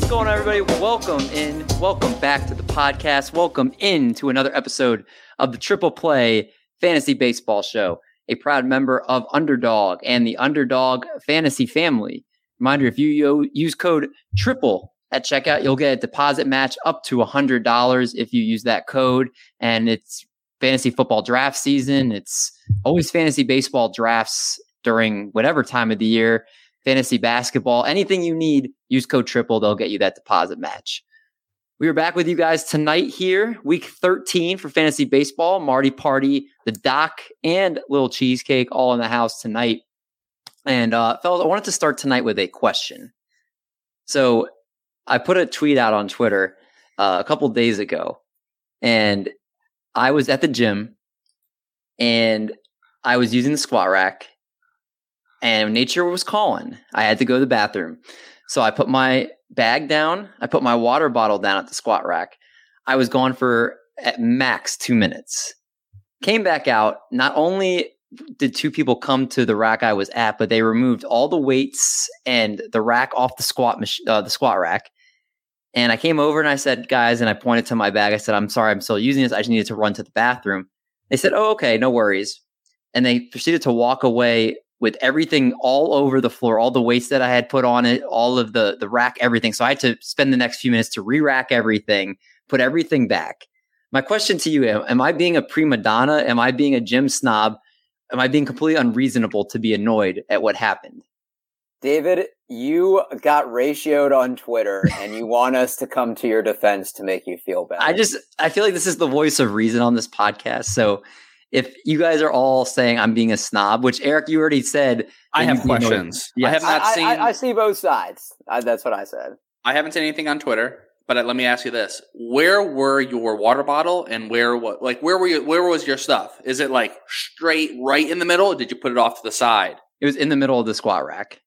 What's going on, everybody? Welcome in. Welcome back to the podcast. Welcome in to another episode of the Triple Play Fantasy Baseball Show, a proud member of Underdog and the Underdog Fantasy Family. Reminder, if you use code TRIPLE at checkout, you'll get a deposit match up to $100 if you use that code. And it's fantasy football draft season. It's always fantasy baseball drafts during whatever time of the year. Fantasy basketball, anything you need, use code TRIPLE. They'll get you that deposit match. We are back with you guys tonight here, week 13 for fantasy baseball. Marty Party, the Doc, and Little Cheesecake all in the house tonight. And fellas, I wanted to start tonight with a question. So I put a tweet out on Twitter a couple days ago, and I was at the gym, and I was using the squat rack, and nature was calling. I had to go to the bathroom. So I put my bag down. I put my water bottle down at the squat rack. I was gone for at max 2 minutes. Came back out. Not only did two people come to the rack I was at, but they removed all the weights and the rack off the squat rack. And I came over and I said, guys, and I pointed to my bag. I said, I'm sorry, I'm still using this. I just needed to run to the bathroom. They said, oh, okay, no worries. And they proceeded to walk away with everything all over the floor, all the weights that I had put on it, all of the rack, everything. So I had to spend the next few minutes to re-rack everything, put everything back. My question to you, am I being a prima donna? Am I being a gym snob? Am I being completely unreasonable to be annoyed at what happened? David, you got ratioed on Twitter and you want us to come to your defense to make you feel better. I feel like this is the voice of reason on this podcast. So if you guys are all saying I'm being a snob, which, Eric, you already said. I have questions. Yes. I see both sides. That's what I said. I haven't seen anything on Twitter, but let me ask you this. Where were your water bottle and where was your stuff? Is it like straight right in the middle, or did you put it off to the side? It was in the middle of the squat rack.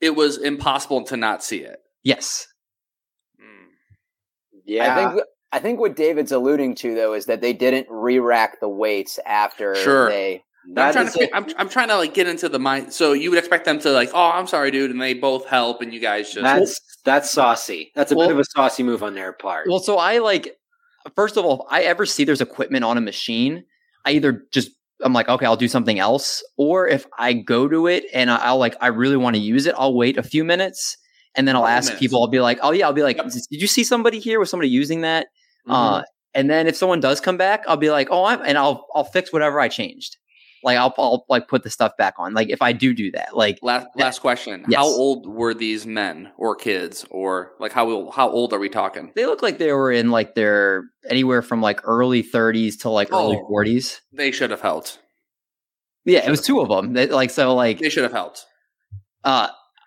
It was impossible to not see it. Yes. Yeah. I think what David's alluding to, though, is that they didn't re-rack the weights after. Sure. I'm trying to like get into the mind. So you would expect them to like, oh, I'm sorry, dude, and they both help, and you guys just that's saucy. That's a bit of a saucy move on their part. Well, so I like, first of all, if I ever see there's equipment on a machine, I either just I'm like, okay, I'll do something else, or if I go to it and I'll like I really want to use it, I'll wait a few minutes and then I'll ask people. I'll be like, oh yeah, did you see somebody here? Was somebody using that? Mm-hmm. And then if someone does come back, I'll be like, oh, I'll fix whatever I changed. Like I'll like put the stuff back on. Like if I do that, like last question, yes. How old were these men or kids, or like how old are we talking? They look like they were in like their anywhere from like early 30s to like early 40s. They should have helped. Yeah, it was two of them. They should have helped.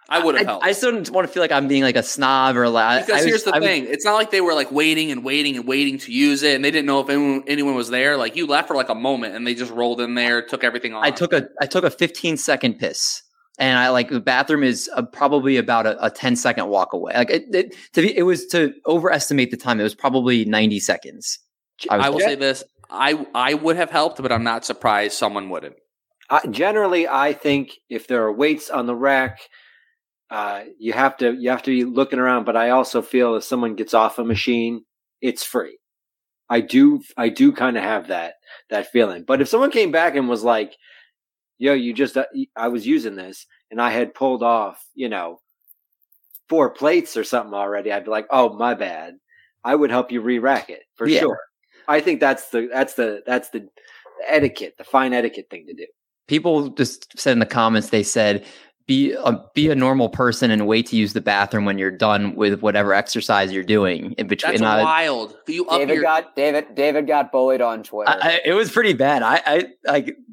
I would have helped. I still don't want to feel like I'm being like a snob or like. Because here's the thing. It's not like they were like waiting and waiting and waiting to use it, and they didn't know if anyone was there. Like you left for like a moment, and they just rolled in there, took everything off. I took a 15-second piss, and I like the bathroom is probably about a 10-second walk away. Like it was to overestimate the time. It was probably 90 seconds. I will say this: I would have helped, but I'm not surprised someone wouldn't. Generally, I think if there are weights on the rack, you have to be looking around, but I also feel if someone gets off a machine, it's free. I do kind of have that feeling. But if someone came back and was like, "Yo, you just I was using this and I had pulled off, 4 plates or something already," I'd be like, "Oh, my bad." I would help you re-rack it for sure. I think that's the etiquette, the fine etiquette thing to do. People just said in the comments. They said, Be a normal person and wait to use the bathroom when you're done with whatever exercise you're doing in between. That's wild. David got bullied on Twitter. It was pretty bad.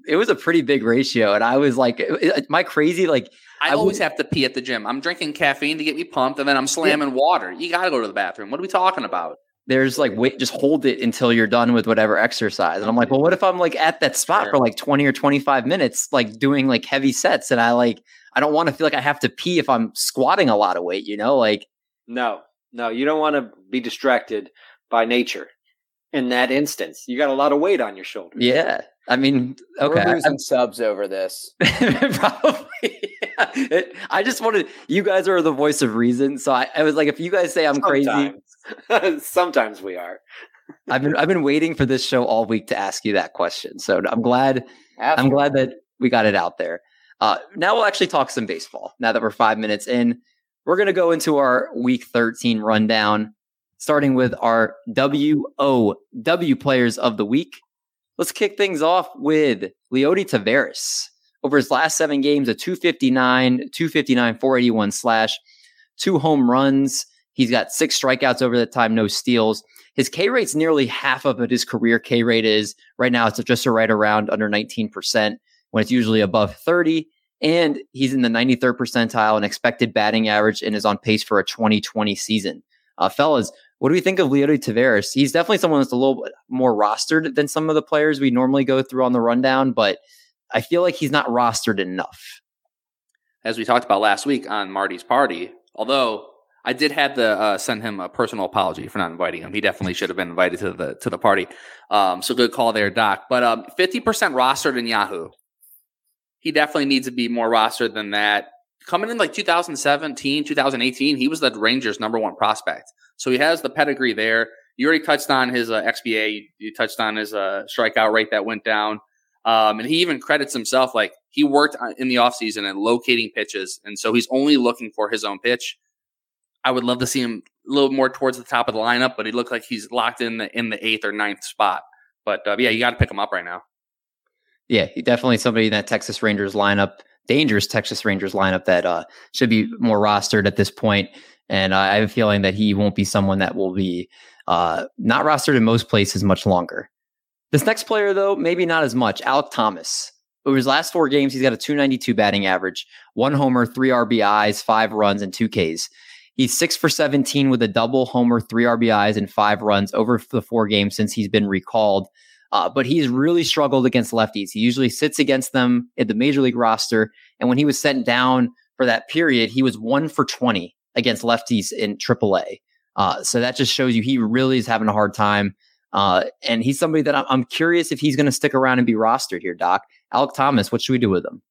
It was a pretty big ratio, and I was like, "Am I crazy?" Like I always have to pee at the gym. I'm drinking caffeine to get me pumped, and then I'm slamming water. You got to go to the bathroom. What are we talking about? There's like, wait, just hold it until you're done with whatever exercise. And I'm like, well, what if I'm like at that spot for like 20 or 25 minutes, like doing like heavy sets, and I don't want to feel like I have to pee if I'm squatting a lot of weight, you know? Like, no, you don't want to be distracted by nature. in that instance. You got a lot of weight on your shoulders. Yeah. I mean, okay. We're losing subs over this. Probably. Yeah. I just wanted, you guys are the voice of reason. So I was like, if you guys say I'm crazy. Sometimes we are. I've been waiting for this show all week to ask you that question. So I'm glad. Absolutely. I'm glad that we got it out there. Now we'll actually talk some baseball. Now that we're 5 minutes in, we're going to go into our Week 13 rundown, starting with our WOW Players of the Week. Let's kick things off with Leody Taveras. Over his last 7 games, a .259, .481 slash, 2 home runs. He's got 6 strikeouts over that time, no steals. His K rate's nearly half of what his career K rate is. Right now, it's just right around under 19% when it's usually above 30. And he's in the 93rd percentile in expected batting average and is on pace for a 2020 season. Fellas, what do we think of Leody Taveras? He's definitely someone that's a little bit more rostered than some of the players we normally go through on the rundown, but I feel like he's not rostered enough. As we talked about last week on Marty's Party, although I did have to send him a personal apology for not inviting him. He definitely should have been invited to the party. So good call there, Doc. But 50% rostered in Yahoo. He definitely needs to be more rostered than that. Coming in like 2017, 2018, he was the Rangers' number 1 prospect. So he has the pedigree there. You already touched on his xBA. You touched on his strikeout rate that went down. And he even credits himself. Like, he worked in the offseason and locating pitches. And so he's only looking for his own pitch. I would love to see him a little more towards the top of the lineup, but he looked like he's locked in the 8th or 9th spot. But yeah, you got to pick him up right now. Yeah, he definitely somebody in that Texas Rangers lineup, dangerous Texas Rangers lineup that should be more rostered at this point. And I have a feeling that he won't be someone that will be not rostered in most places much longer. This next player, though, maybe not as much. Alek Thomas. Over his last 4 games, he's got a .292 batting average, 1 homer, 3 RBIs, 5 runs, and 2 Ks. He's 6 for 17 with a double, homer, 3 RBIs, and 5 runs over the 4 games since he's been recalled. But he's really struggled against lefties. He usually sits against them at the major league roster. And when he was sent down for that period, he was 1 for 20 against lefties in AAA. So that just shows you he really is having a hard time. And he's somebody that I'm curious if he's going to stick around and be rostered here, Doc. Alek Thomas, what should we do with him?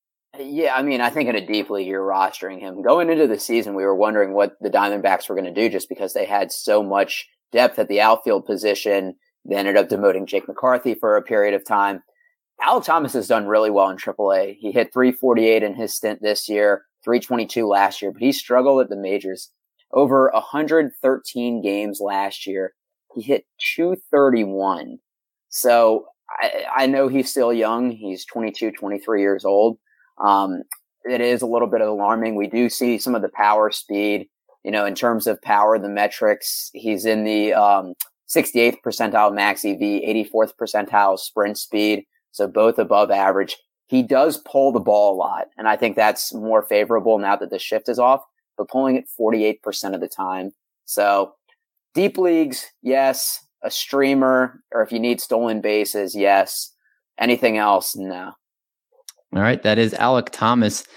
Yeah, I mean, I think in a deep league, you're rostering him. Going into the season, we were wondering what the Diamondbacks were going to do just because they had so much depth at the outfield position. They ended up demoting Jake McCarthy for a period of time. Alek Thomas has done really well in AAA. He hit .348 in his stint this year, .322 last year, but he struggled at the majors. Over 113 games last year, he hit .231. So I know he's still young. He's 22, 23 years old. It is a little bit alarming. We do see some of the power speed. You know, in terms of power, the metrics, he's in the 68th percentile max EV, 84th percentile sprint speed, so both above average. He does pull the ball a lot, and I think that's more favorable now that the shift is off, but pulling it 48% of the time. So deep leagues, yes. A streamer, or if you need stolen bases, yes. Anything else, no. All right, that is Alek Thomas.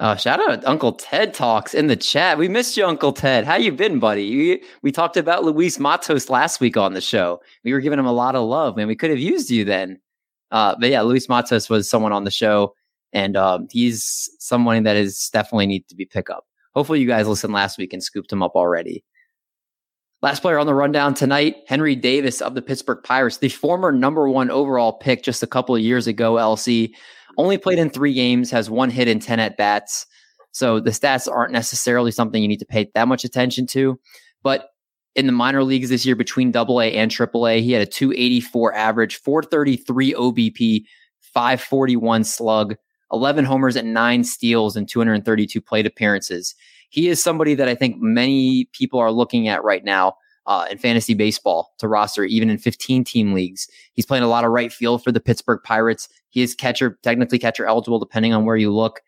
Shout out to Uncle Ted Talks in the chat. We missed you, Uncle Ted. How you been, buddy? We talked about Luis Matos last week on the show. We were giving him a lot of love, man. We could have used you then. But yeah, Luis Matos was someone on the show, and he's someone that is definitely need to be picked up. Hopefully you guys listened last week and scooped him up already. Last player on the rundown tonight, Henry Davis of the Pittsburgh Pirates, the former number 1 overall pick just a couple of years ago, LC. Only played in 3 games, has 1 hit in 10 at-bats. So the stats aren't necessarily something you need to pay that much attention to. But in the minor leagues this year, between AA and AAA, he had a .284 average, .433 OBP, .541 slug, 11 homers and 9 steals in 232 plate appearances. He is somebody that I think many people are looking at right now in fantasy baseball to roster, even in 15-team leagues. He's playing a lot of right field for the Pittsburgh Pirates. He is technically catcher eligible, depending on where you look.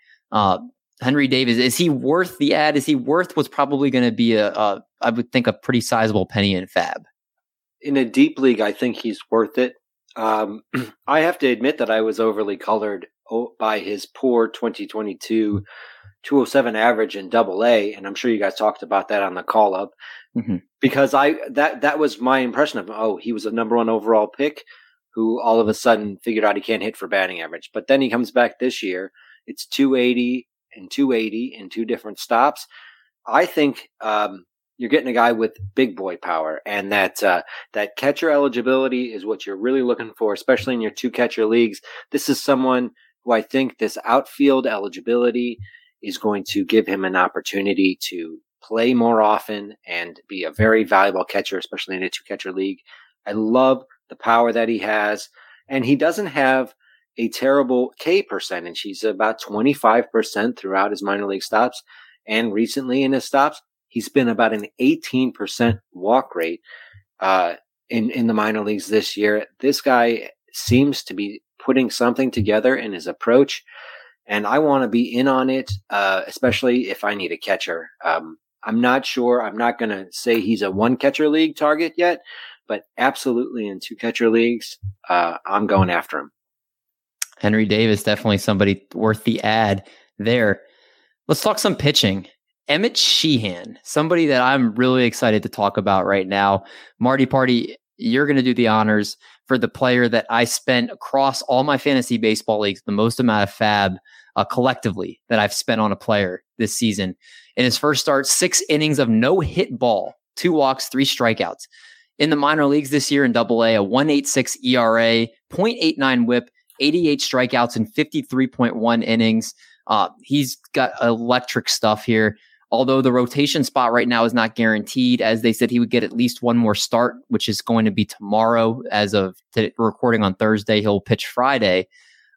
Henry Davis, is he worth the ad? Is he worth what's probably going to be I would think, a pretty sizable penny in FAB? In a deep league, I think he's worth it. I have to admit that I was overly colored by his poor 2022 .207 average in Double-A, and I'm sure you guys talked about that on the call-up, because that was my impression of him. Oh, he was a number one overall pick who all of a sudden figured out he can't hit for batting average. But then he comes back this year. It's .280 and .280 in two different stops. I think you're getting a guy with big boy power, and that catcher eligibility is what you're really looking for, especially in your two-catcher leagues. This is someone who I think this outfield eligibility is going to give him an opportunity to play more often and be a very valuable catcher, especially in a two-catcher league. I love the power that he has, and he doesn't have a terrible K percentage. He's about 25% throughout his minor league stops, and recently in his stops, he's been about an 18% walk rate in the minor leagues this year. This guy seems to be putting something together in his approach, and I want to be in on it, especially if I need a catcher. I'm not sure. I'm not going to say he's a one-catcher league target yet, but absolutely in two-catcher leagues, I'm going after him. Henry Davis, definitely somebody worth the ad there. Let's talk some pitching. Emmett Sheehan, somebody that I'm really excited to talk about right now. Marty Party, you're going to do the honors for the player that I spent across all my fantasy baseball leagues the most amount of fab collectively that I've spent on a player this season. In his first start, 6 innings of no-hit ball, 2 walks, 3 strikeouts. In the minor leagues this year in Double-A, a 1.86 ERA, .89 whip, 88 strikeouts in 53.1 innings. He's got electric stuff here. Although the rotation spot right now is not guaranteed, as they said he would get at least one more start, which is going to be tomorrow as of recording on Thursday. He'll pitch Friday.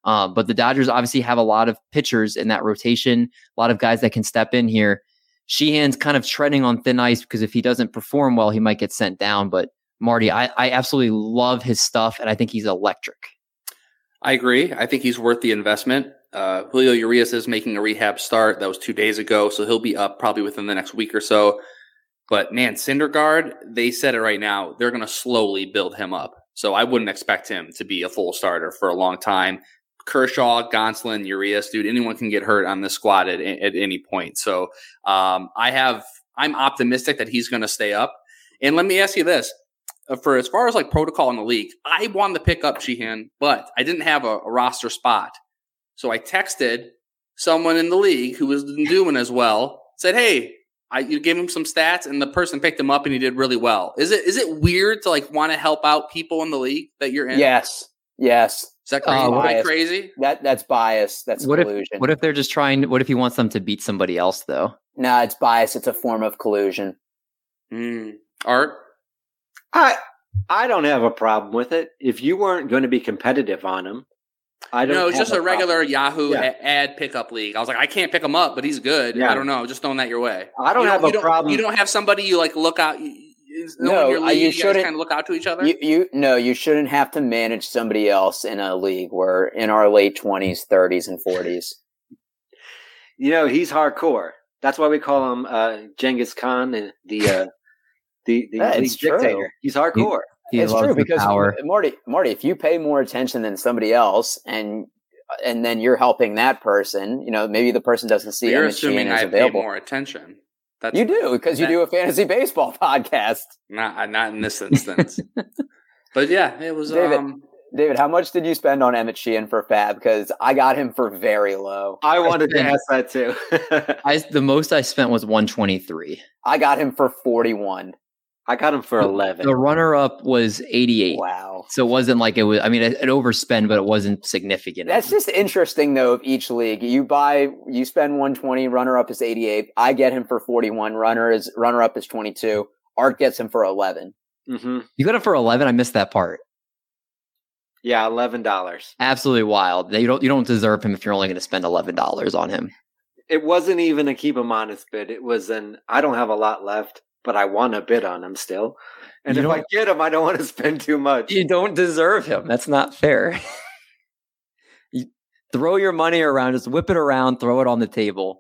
But the Dodgers obviously have a lot of pitchers in that rotation, a lot of guys that can step in here. Sheehan's kind of treading on thin ice because if he doesn't perform well, he might get sent down. But Marty, I absolutely love his stuff, and I think he's electric. I agree. I think he's worth the investment. Julio Urias is making a rehab start. That was 2 days ago, so he'll be up probably within the next week or so. But, man, Syndergaard, they said it right now. They're going to slowly build him up. So I wouldn't expect him to be a full starter for a long time. Kershaw, Gonsolin, Urias, dude, anyone can get hurt on this squad at any point. So I'm optimistic that he's going to stay up. And let me ask you this. For as far as like protocol in the league, I wanted to pick up Sheehan, but I didn't have a roster spot. So I texted someone in the league who was doing as well, said, hey, you gave him some stats, and the person picked him up, and he did really well. Is it weird to like want to help out people in the league that you're in? Yes. Is that crazy? Am I crazy? That's bias. That's collusion. What if they're just trying? What if he wants them to beat somebody else though? Nah, it's bias. It's a form of collusion. Art? I don't have a problem with it. If you weren't going to be competitive on him, I don't know. No, it's just a regular Yahoo ad pickup league. I was like, I can't pick him up, but he's good. Yeah. I don't know. Just throwing that your way. I don't have a problem. You don't have somebody you like look out. You shouldn't kind of look out to each other. You shouldn't have to manage somebody else in a league. We're in our late 20s, 30s, and 40s. He's hardcore. That's why we call him Genghis Khan, and the dictator. True. He's hardcore. It's true because Marty, if you pay more attention than somebody else, and then you're helping that person, maybe the person doesn't see. You're assuming I pay more attention. You do because you do a fantasy baseball podcast. Not in this instance. But yeah, it was David, how much did you spend on Emmett Sheehan for fab? Because I got him for very low. I wanted to ask that too. The most I spent was $123. I got him for $41. I got him for $11. The runner-up was $88. Wow! So it wasn't like it was. I mean, it overspend, but it wasn't significant. That's just interesting, though. Of each league, you spend $120. Runner-up is $88. I get him for $41. Runner-up is $22. Art gets him for $11. Mm-hmm. You got him for $11. I missed that part. Yeah, $11. Absolutely wild. You don't deserve him if you're only going to spend $11 on him. It wasn't even a keep him honest bid. It was an I don't have a lot left, but I want to bid on him still. And if I get him, I don't want to spend too much. You don't deserve him. That's not fair. You throw your money around, just whip it around, throw it on the table.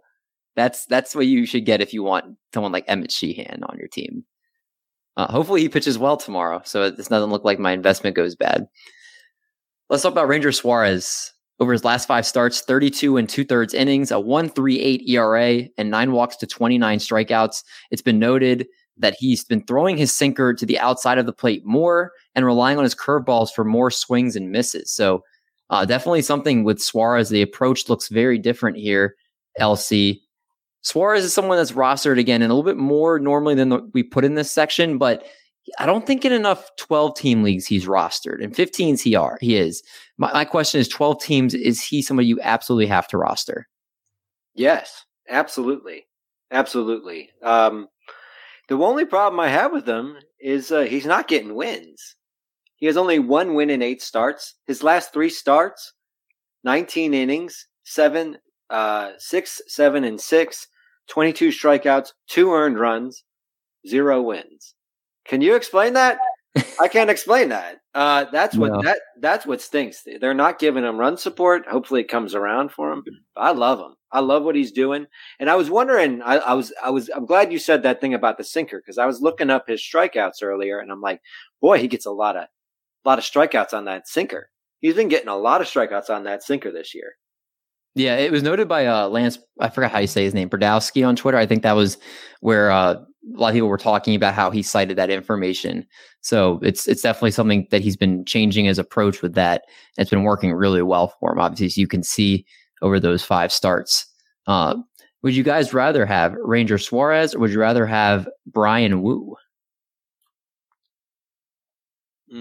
That's what you should get if you want someone like Emmett Sheehan on your team. Hopefully he pitches well tomorrow, so it doesn't look like my investment goes bad. Let's talk about Ranger Suarez. Over his last 5 starts, 32 2/3 innings, a 1.38 ERA, and 9 walks to 29 strikeouts. It's been noted that he's been throwing his sinker to the outside of the plate more and relying on his curveballs for more swings and misses. So definitely something with Suarez. The approach looks very different here, LC. Suarez is someone that's rostered again and a little bit more normally than we put in this section, but I don't think in enough 12-team leagues he's rostered. In 15s, he is. My question is, 12 teams, is he somebody you absolutely have to roster? Yes, absolutely. Absolutely. The only problem I have with him is he's not getting wins. He has only 1 win in 8 starts. His last 3 starts, 19 innings, 6, 7, and 6, 22 strikeouts, 2 earned runs, 0 wins. Can you explain that? I can't explain that. That's what stinks. They're not giving him run support. Hopefully, it comes around for him. But I love him. I love what he's doing. And I was wondering. I'm glad you said that thing about the sinker, because I was looking up his strikeouts earlier, and I'm like, boy, he gets a lot of strikeouts on that sinker. He's been getting a lot of strikeouts on that sinker this year. Yeah, it was noted by Lance. I forgot how you say his name. Bradowski on Twitter. I think that was where. A lot of people were talking about how he cited that information. So it's definitely something that he's been changing his approach with that. And it's been working really well for him. Obviously, as you can see over those 5 starts. Would you guys rather have Ranger Suarez or would you rather have Bryan Woo? I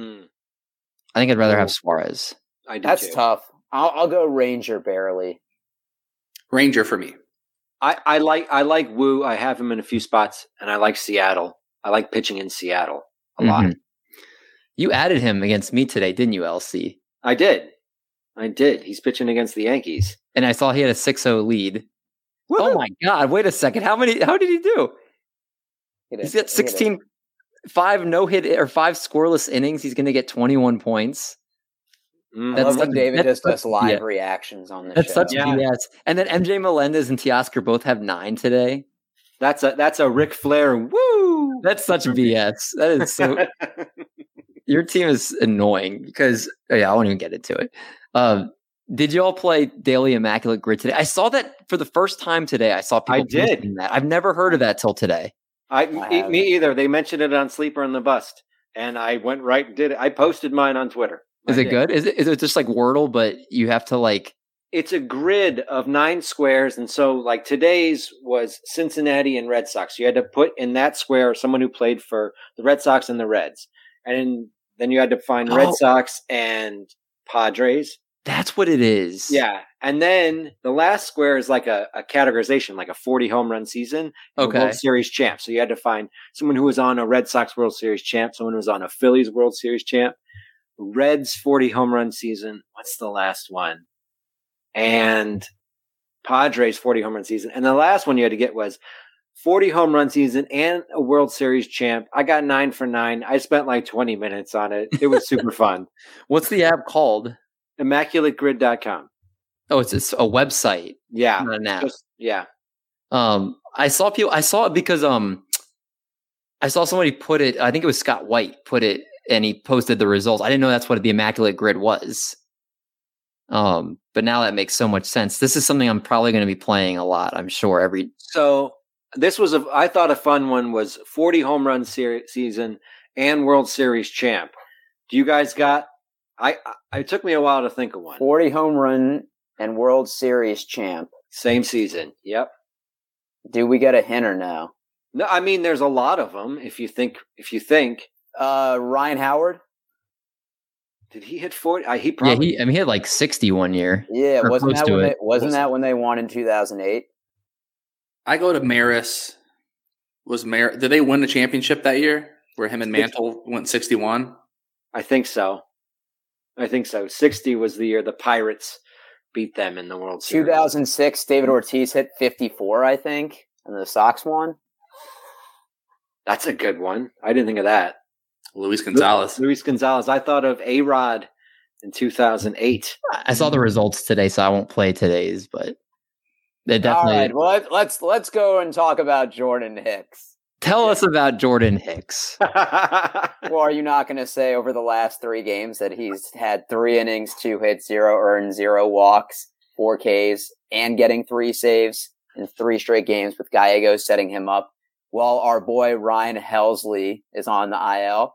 think I'd rather have Suarez. I do. That's too tough. I'll go Ranger barely. Ranger for me. I like Woo. I have him in a few spots, and I like Seattle. I like pitching in Seattle a lot. You added him against me today, didn't you, LC? I did. He's pitching against the Yankees. And I saw he had a 6-0 lead. Woo-hoo. Oh, my God. Wait a second. How did he do? He's got 16, 5 no-hit or 5 scoreless innings. He's going to get 21 points. I love when David just does live reactions on this show. That's such BS. And then MJ Melendez and Teoscar both have 9 today. That's a Ric Flair. Woo! That's such BS. That is so. Your team is annoying because I won't even get into it. Did you all play Daily Immaculate Grid today? I saw that for the first time today. I saw people doing that. I've never heard of that till today. Me either. They mentioned it on Sleeper and the Bust, and I went right and did it. I posted mine on Twitter. Is it good? Is it just like Wordle, but you have to like... It's a grid of 9 squares. And so like today's was Cincinnati and Red Sox. You had to put in that square someone who played for the Red Sox and the Reds. And then you had to find Red Sox and Padres. That's what it is. Yeah. And then the last square is like a categorization, like a 40 home run season. Okay. World Series champ. So you had to find someone who was on a Red Sox World Series champ, someone who was on a Phillies World Series champ. Reds 40 home run season. What's the last one? And Padres 40 home run season. And the last one you had to get was 40 home run season and a World Series champ. I got 9 for 9. I spent like 20 minutes on it. It was super fun. What's the app called? ImmaculateGrid.com. Oh, it's a website. Yeah. Not an app. Yeah. I saw somebody put it, I think it was Scott White put it, and he posted the results. I didn't know that's what the Immaculate Grid was. But now that makes so much sense. This is something I'm probably going to be playing a lot, I'm sure. So this was, I thought a fun one was 40 home run season and World Series champ. Do you guys got, it took me a while to think of one. 40 home run and World Series champ. Same season. Yep. Do we get a hint or no? No, I mean, there's a lot of them. If you think. Ryan Howard? Did he hit 40? He probably. Yeah, he had like 60 1 year. Yeah, wasn't that when they won in 2008? I go to Maris. Did they win the championship that year where him and Mantle went 61? I think so. 60 was the year the Pirates beat them in the World Series. 2006, David Ortiz hit 54, I think, and the Sox won. That's a good one. I didn't think of that. Luis Gonzalez. I thought of A-Rod in 2008. I saw the results today, so I won't play today's, but they definitely. All right. Well, let's go and talk about Jordan Hicks. Tell us about Jordan Hicks. Well, are you not going to say over the last three games that he's had 3 innings, 2 hits, 0 earned, 0 walks, 4 Ks, and getting 3 saves in 3 straight games with Gallego setting him up? Well, our boy Ryan Helsley is on the IL.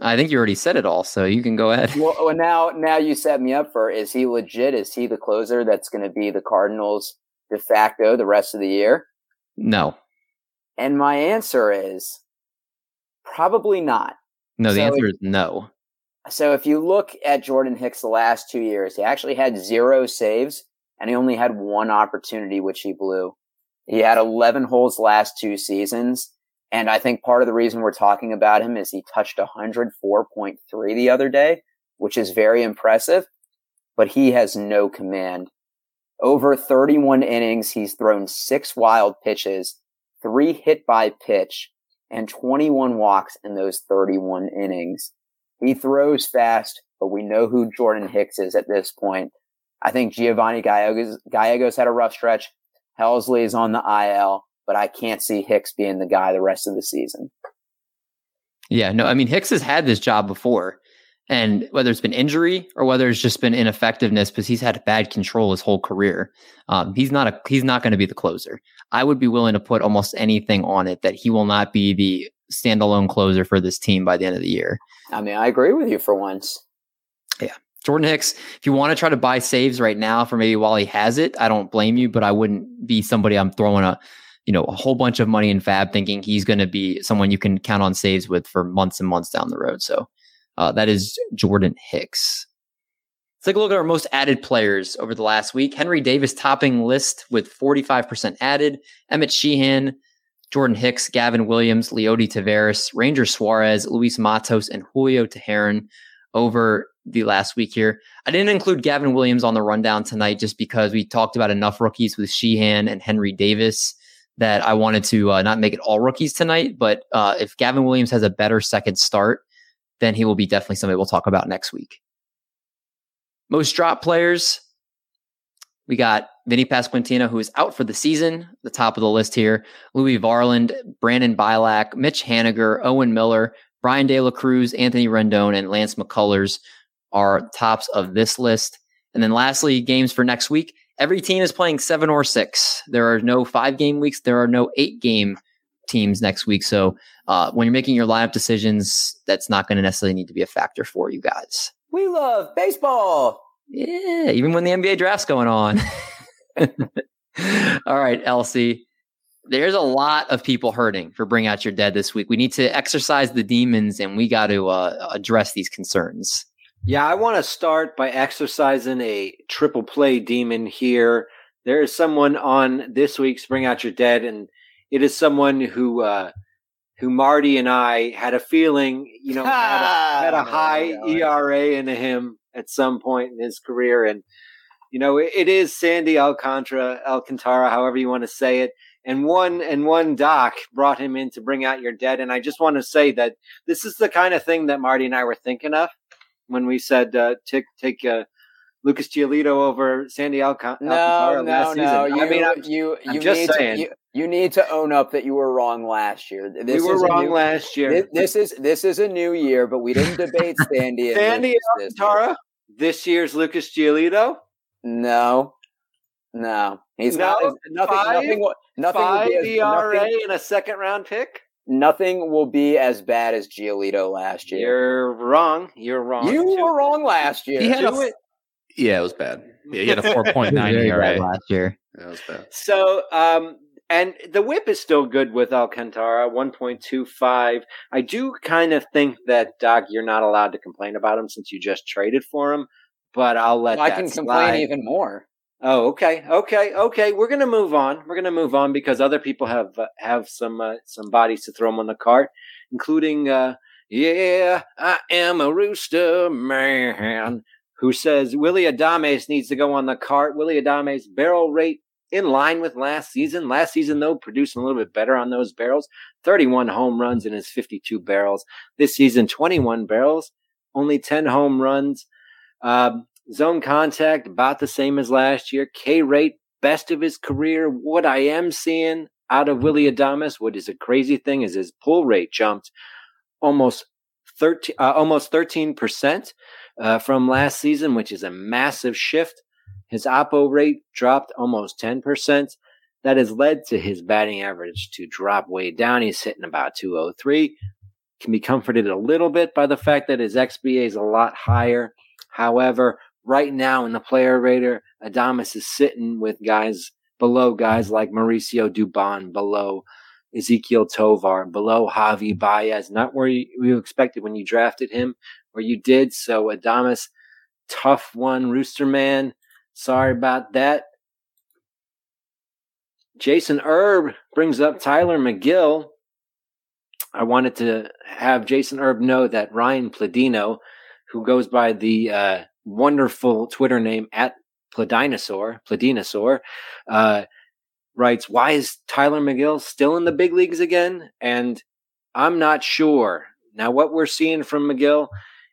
I think you already said it all, so you can go ahead. Well, now you set me up for, is he legit? Is he the closer that's going to be the Cardinals de facto the rest of the year? No. And my answer is probably not. No, the answer is no. So if you look at Jordan Hicks the last 2 years, he actually had 0 saves, and he only had 1 opportunity, which he blew. He had 11 holes last 2 seasons, and I think part of the reason we're talking about him is he touched 104.3 the other day, which is very impressive, but he has no command. Over 31 innings, he's thrown 6 wild pitches, 3 hit by pitch, and 21 walks in those 31 innings. He throws fast, but we know who Jordan Hicks is at this point. I think Giovanni Gallego's had a rough stretch. Helsley is on the IL, but I can't see Hicks being the guy the rest of the season. Yeah, no, I mean, Hicks has had this job before, and whether it's been injury or whether it's just been ineffectiveness, because he's had bad control his whole career. He's not going to be the closer. I would be willing to put almost anything on it that he will not be the standalone closer for this team by the end of the year. I mean, I agree with you for once. Yeah. Jordan Hicks, if you want to try to buy saves right now for maybe while he has it, I don't blame you, but I wouldn't be somebody I'm throwing a whole bunch of money in fab thinking he's going to be someone you can count on saves with for months and months down the road. So that is Jordan Hicks. Let's take a look at our most added players over the last week. Henry Davis topping list with 45% added. Emmett Sheehan, Jordan Hicks, Gavin Williams, Leody Taveras, Ranger Suarez, Luis Matos, and Julio Teheran over the last week here. I didn't include Gavin Williams on the rundown tonight just because we talked about enough rookies with Sheehan and Henry Davis that I wanted to not make it all rookies tonight. But if Gavin Williams has a better second start, then he will be definitely somebody we'll talk about next week. Most drop players. We got Vinny Pasquantino, who is out for the season, the top of the list here. Louis Varland, Brandon Bylak, Mitch Haniger, Owen Miller, Brian De La Cruz, Anthony Rendon, and Lance McCullers are tops of this list. And then lastly, games for next week. Every team is playing 7 or 6. There are no 5-game weeks. There are no 8-game teams next week. So when you're making your lineup decisions, that's not going to necessarily need to be a factor for you guys. We love baseball. Yeah, even when the NBA draft's going on. All right, Elsie. There's a lot of people hurting for Bring Out Your Dead this week. We need to exercise the demons, and we got to address these concerns. Yeah, I want to start by exercising a triple play demon here. There is someone on this week's Bring Out Your Dead, and it is someone who Marty and I had a feeling, had a high ERA in him at some point in his career. And, it is Sandy Alcantara, however you want to say it. And one doc brought him in to Bring Out Your Dead. And I just want to say that this is the kind of thing that Marty and I were thinking of when we said take Lucas Giolito over Sandy Alcantara last season. You need to own up that you were wrong last year. We were wrong last year. This is a new year, but we didn't debate Sandy. Sandy Alcantara, this year's Lucas Giolito. No, he's not. Nothing. ERA and a second-round pick. Nothing will be as bad as Giolito last year. You're wrong. You were wrong last year. Yeah, it was bad. Yeah, he had a 4.9 ERA last year. That was bad. So, and the whip is still good with Alcantara, 1.25. I do kind of think that, Doc, you're not allowed to complain about him since you just traded for him, but I'll let that slide. I can complain even more. Oh, okay. We're going to move on because other people have some bodies to throw them on the cart, including, I am a rooster man, who says Willy Adames needs to go on the cart. Willy Adames barrel rate in line with last season. Last season, though, producing a little bit better on those barrels. 31 home runs in his 52 barrels. This season, 21 barrels, only 10 home runs. Zone contact, about the same as last year. K rate, best of his career. What I am seeing, out of Willy Adames. What is a crazy thing is his pull rate jumped almost 13% from last season, which is a massive shift. His oppo rate dropped almost 10%. That has led to his batting average to drop way down. He's hitting about 203. Can be comforted a little bit by the fact that his xBA is a lot higher. However, right now in the player rater, Adames is sitting with guys below guys like Mauricio Dubon, below Ezequiel Tovar, below Javi Baez, not where you expected when you drafted him, or you did. So Adames, tough one, Rooster Man. Sorry about that. Jason Erb brings up Tylor Megill. I wanted to have Jason Erb know that Ryan Pladino, who goes by the wonderful Twitter name at Pladinosaur, writes, why is Tylor Megill still in the big leagues again? And I'm not sure. Now, what we're seeing from Megill,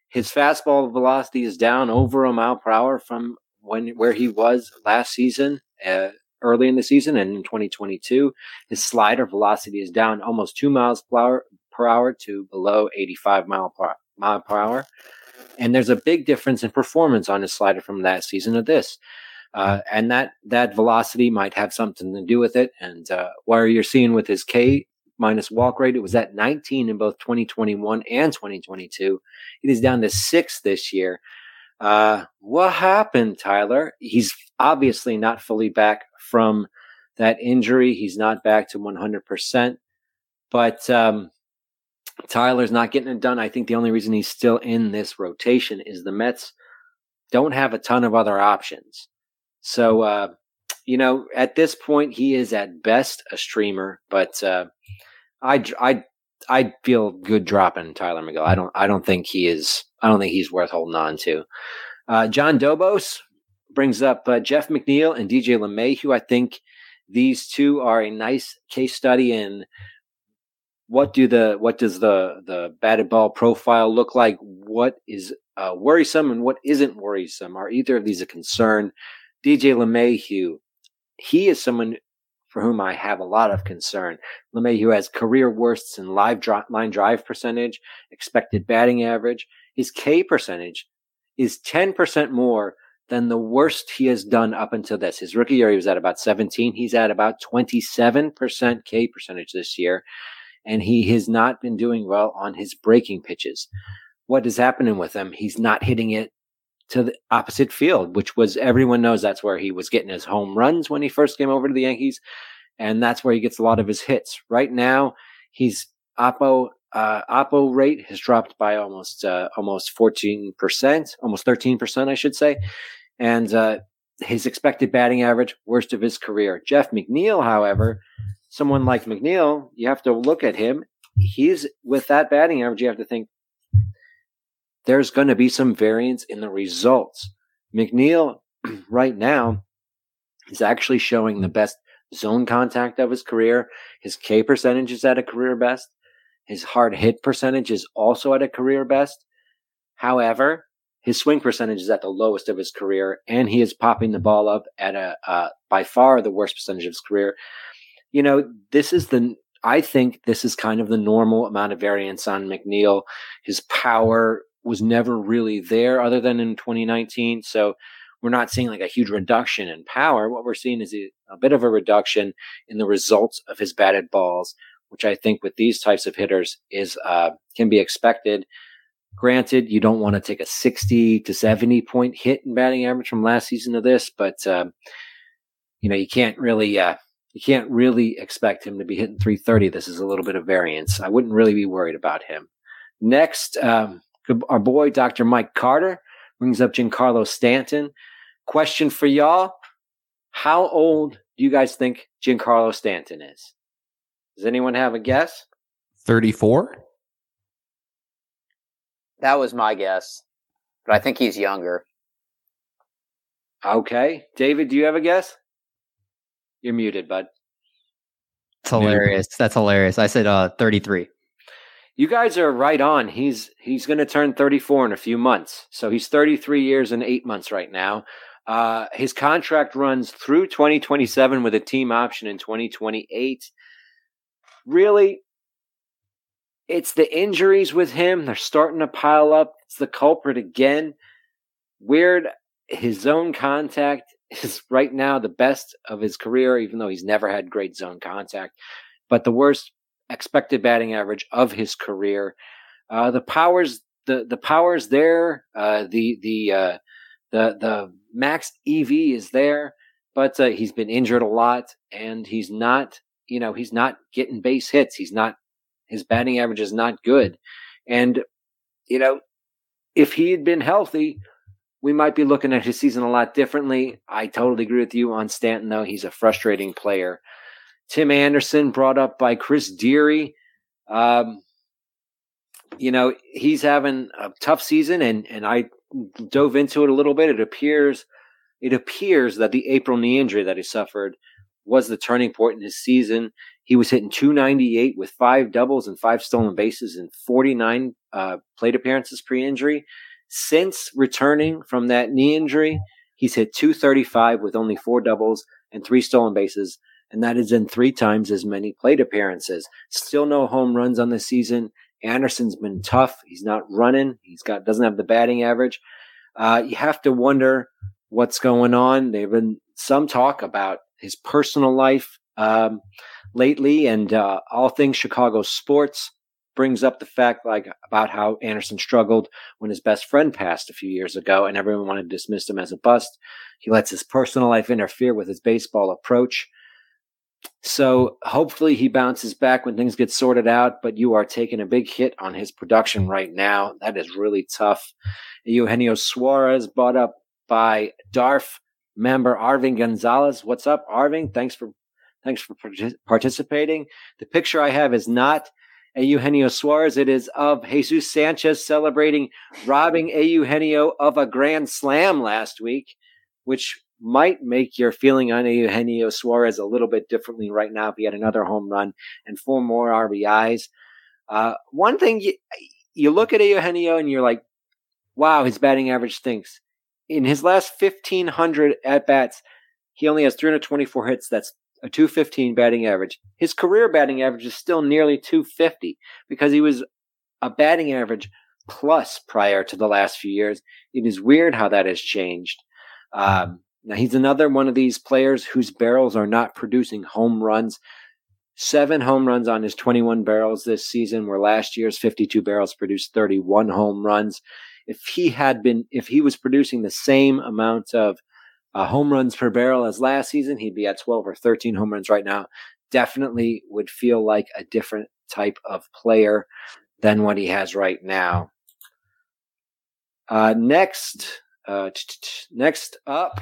his fastball velocity is down over a mile per hour from where he was last season, early in the season and in 2022. His slider velocity is down almost 2 miles per hour to below 85 mile per hour. And there's a big difference in performance on his slider from that season to this. And that velocity might have something to do with it. And where you're seeing with his K minus walk rate, it was at 19 in both 2021 and 2022. It is down to 6 this year. What happened, Tyler? He's obviously not fully back from that injury. He's not back to 100%, but Tyler's not getting it done. I think the only reason he's still in this rotation is the Mets don't have a ton of other options. So, at this point, he is at best a streamer, but I feel good dropping Tylor Megill. I don't think he's worth holding on to. John Dobos brings up Jeff McNeil and DJ LeMahieu. I think these two are a nice case study in what does the batted ball profile look like? What is worrisome and what isn't worrisome? Are either of these a concern? DJ LeMahieu, he is someone for whom I have a lot of concern. LeMahieu has career worsts in line drive percentage, expected batting average. His K percentage is 10% more than the worst he has done up until this. His rookie year, he was at about 17. He's at about 27% K percentage this year, and he has not been doing well on his breaking pitches. What is happening with him? He's not hitting it to the opposite field, which was, everyone knows that's where he was getting his home runs when he first came over to the Yankees, and that's where he gets a lot of his hits. Right now, his oppo rate has dropped by almost 14%, almost 13%, I should say, and his expected batting average, worst of his career. Jeff McNeil, however, someone like McNeil, you have to look at him. He's with that batting average, you have to think, there's going to be some variance in the results. McNeil right now is actually showing the best zone contact of his career. His K percentage is at a career best. His hard hit percentage is also at a career best. However, his swing percentage is at the lowest of his career, and he is popping the ball up at by far the worst percentage of his career. You know, I think this is kind of the normal amount of variance on McNeil. His power was never really there other than in 2019. So we're not seeing like a huge reduction in power. What we're seeing is a bit of a reduction in the results of his batted balls, which I think with these types of hitters is can be expected. Granted, you don't want to take a 60 to 70 point hit in batting average from last season to this, but you can't really expect him to be hitting 330. This is a little bit of variance. I wouldn't really be worried about him. Next, our boy, Dr. Mike Carter, brings up Giancarlo Stanton. Question for y'all. How old do you guys think Giancarlo Stanton is? Does anyone have a guess? 34? That was my guess, but I think he's younger. Okay. David, do you have a guess? You're muted, bud. It's hilarious. That's hilarious. I said 33. You guys are right on. He's going to turn 34 in a few months. So he's 33 years and 8 months right now. His contract runs through 2027 with a team option in 2028. really, it's the injuries with him. They're starting to pile up. It's the culprit again. Weird, his zone contact is right now the best of his career, even though he's never had great zone contact, but the worst expected batting average of his career. The power's there. The max EV is there, but he's been injured a lot, and he's not getting base hits. His batting average is not good. And, if he had been healthy, we might be looking at his season a lot differently. I totally agree with you on Stanton, though. He's a frustrating player. Tim Anderson, brought up by Chris Deary. He's having a tough season, and I dove into it a little bit. It appears that the April knee injury that he suffered was the turning point in his season. He was hitting .298 with 5 doubles and 5 stolen bases in 49 plate appearances pre-injury. Since returning from that knee injury, he's hit .235 with only 4 doubles and 3 stolen bases, and that is in 3 times as many plate appearances. Still no home runs on the season. Anderson's been tough. He's not running. Doesn't have the batting average. You have to wonder what's going on. There's been some talk about his personal life lately, and all things Chicago sports brings up the fact about how Anderson struggled when his best friend passed a few years ago, and everyone wanted to dismiss him as a bust. He lets his personal life interfere with his baseball approach. So hopefully he bounces back when things get sorted out, but you are taking a big hit on his production right now. That is really tough. Eugenio Suarez, brought up by DARF member Arvin Gonzalez. What's up, Arvin? Thanks for participating. The picture I have is not a Eugenio Suarez. It is of Jesus Sanchez celebrating robbing a Eugenio of a grand slam last week, which might make your feeling on Eugenio Suarez a little bit differently right now if he had another home run and 4 more RBIs. One thing, you look at Eugenio and you're like, wow, his batting average stinks. In his last 1,500 at-bats, he only has 324 hits. That's a .215 batting average. His career batting average is still nearly .250 because he was a batting average plus prior to the last few years. It is weird how that has changed. Now, he's another one of these players whose barrels are not producing home runs. 7 home runs on his 21 barrels this season, where last year's 52 barrels produced 31 home runs. If he was producing the same amount of home runs per barrel as last season, he'd be at 12 or 13 home runs right now. Definitely would feel like a different type of player than what he has right now. Next up,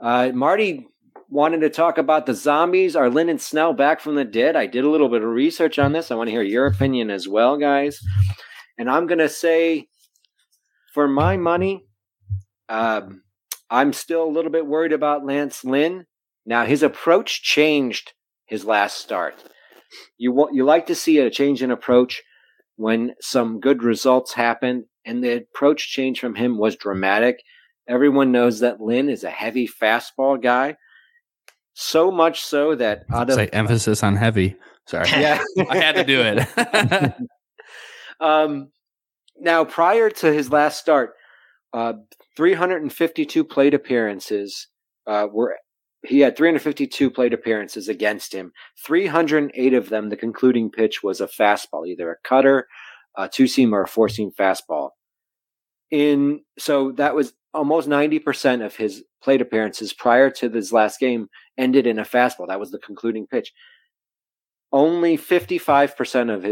Marty wanted to talk about the zombies. Are Lynn and Snell back from the dead? I did a little bit of research on this. I want to hear your opinion as well, guys. And I'm going to say, for my money, I'm still a little bit worried about Lance Lynn. Now, his approach changed his last start. You like to see a change in approach when some good results happened, and the approach change from him was dramatic. Everyone knows that Lynn is a heavy fastball guy, so much so that emphasis on heavy. Sorry, yeah, I had to do it. Now, prior to his last start, 352 plate appearances he had 352 plate appearances against him. 308 of them, the concluding pitch was a fastball, either a cutter, a 2-seam, or a 4-seam fastball. So that was almost 90% of his plate appearances prior to this last game ended in a fastball. That was the concluding pitch. Only 55% of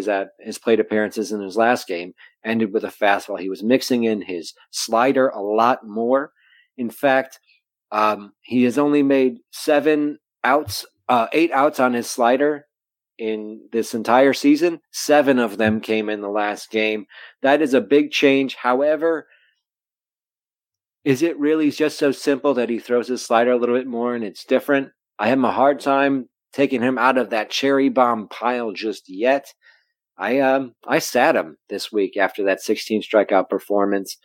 his plate appearances in his last game ended with a fastball. He was mixing in his slider a lot more. In fact, he has only made 8 outs on his slider in this entire season. 7 of them came in the last game. That is a big change. However, is it really just so simple that he throws his slider a little bit more and it's different? I have a hard time taking him out of that cherry bomb pile just yet. I sat him this week after that 16 strikeout performance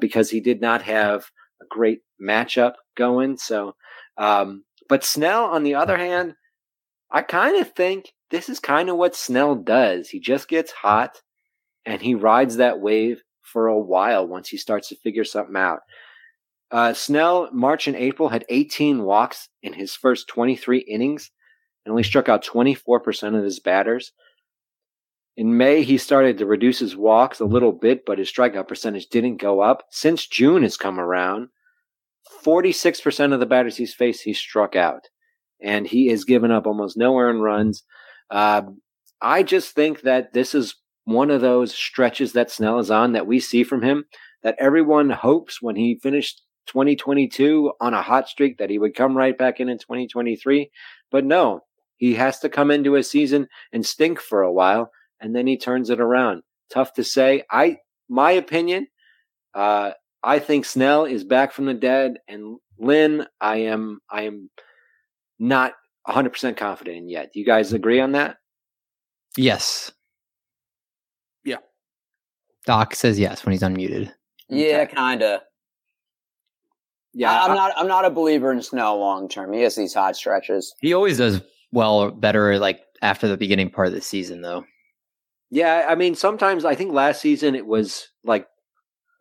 because he did not have a great matchup going. So, but Snell, on the other hand, I kind of think this is kind of what Snell does. He just gets hot and he rides that wave for a while once he starts to figure something out. Snell, March and April, had 18 walks in his first 23 innings and only struck out 24% of his batters. In May, he started to reduce his walks a little bit, but his strikeout percentage didn't go up. Since June has come around, 46% of the batters he's faced, he struck out. And he has given up almost no earned runs. I just think that this is one of those stretches that Snell is on that we see from him, that everyone hopes when he finished 2022 on a hot streak that he would come right back in 2023. But no, he has to come into a season and stink for a while, and then he turns it around. Tough to say. My opinion, I think Snell is back from the dead, and Lynn, I am not 100% confident in yet. Do you guys agree on that? Yes. Yeah. Doc says yes when he's unmuted. Yeah, okay. Kinda. Yeah, I'm not a believer in Snell long term. He has these hot stretches. He always does well or better like after the beginning part of the season, though. Yeah, I mean, sometimes I think last season it was like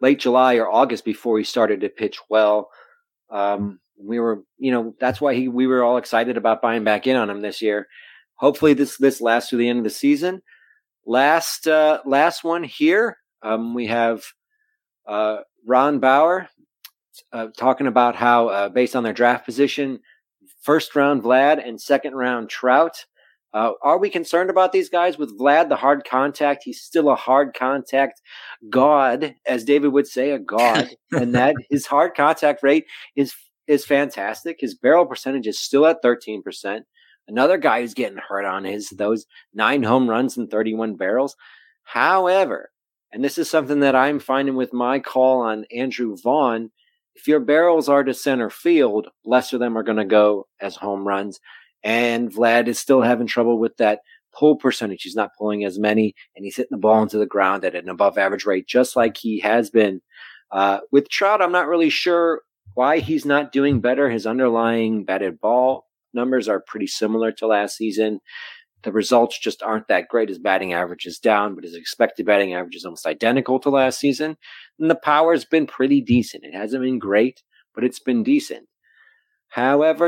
late July or August before he started to pitch well. We were, that's why we were all excited about buying back in on him this year. Hopefully this lasts through the end of the season. Last one here. We have Ron Bauer talking about how based on their draft position, first round Vlad and second round Trout. Are we concerned about these guys? With Vlad, the hard contact, he's still a hard contact god, as David would say, a god, and that his hard contact rate is fantastic. His barrel percentage is still at 13%. Another guy who's getting hurt on is those 9 home runs and 31 barrels. However, and this is something that I'm finding with my call on Andrew Vaughn, if your barrels are to center field, less of them are going to go as home runs. And Vlad is still having trouble with that pull percentage. He's not pulling as many, and he's hitting the ball into the ground at an above average rate, just like he has been. With Trout, I'm not really sure why he's not doing better. His underlying batted ball numbers are pretty similar to last season. The results just aren't that great. His batting average is down, but his expected batting average is almost identical to last season. And the power's been pretty decent. It hasn't been great, but it's been decent. However,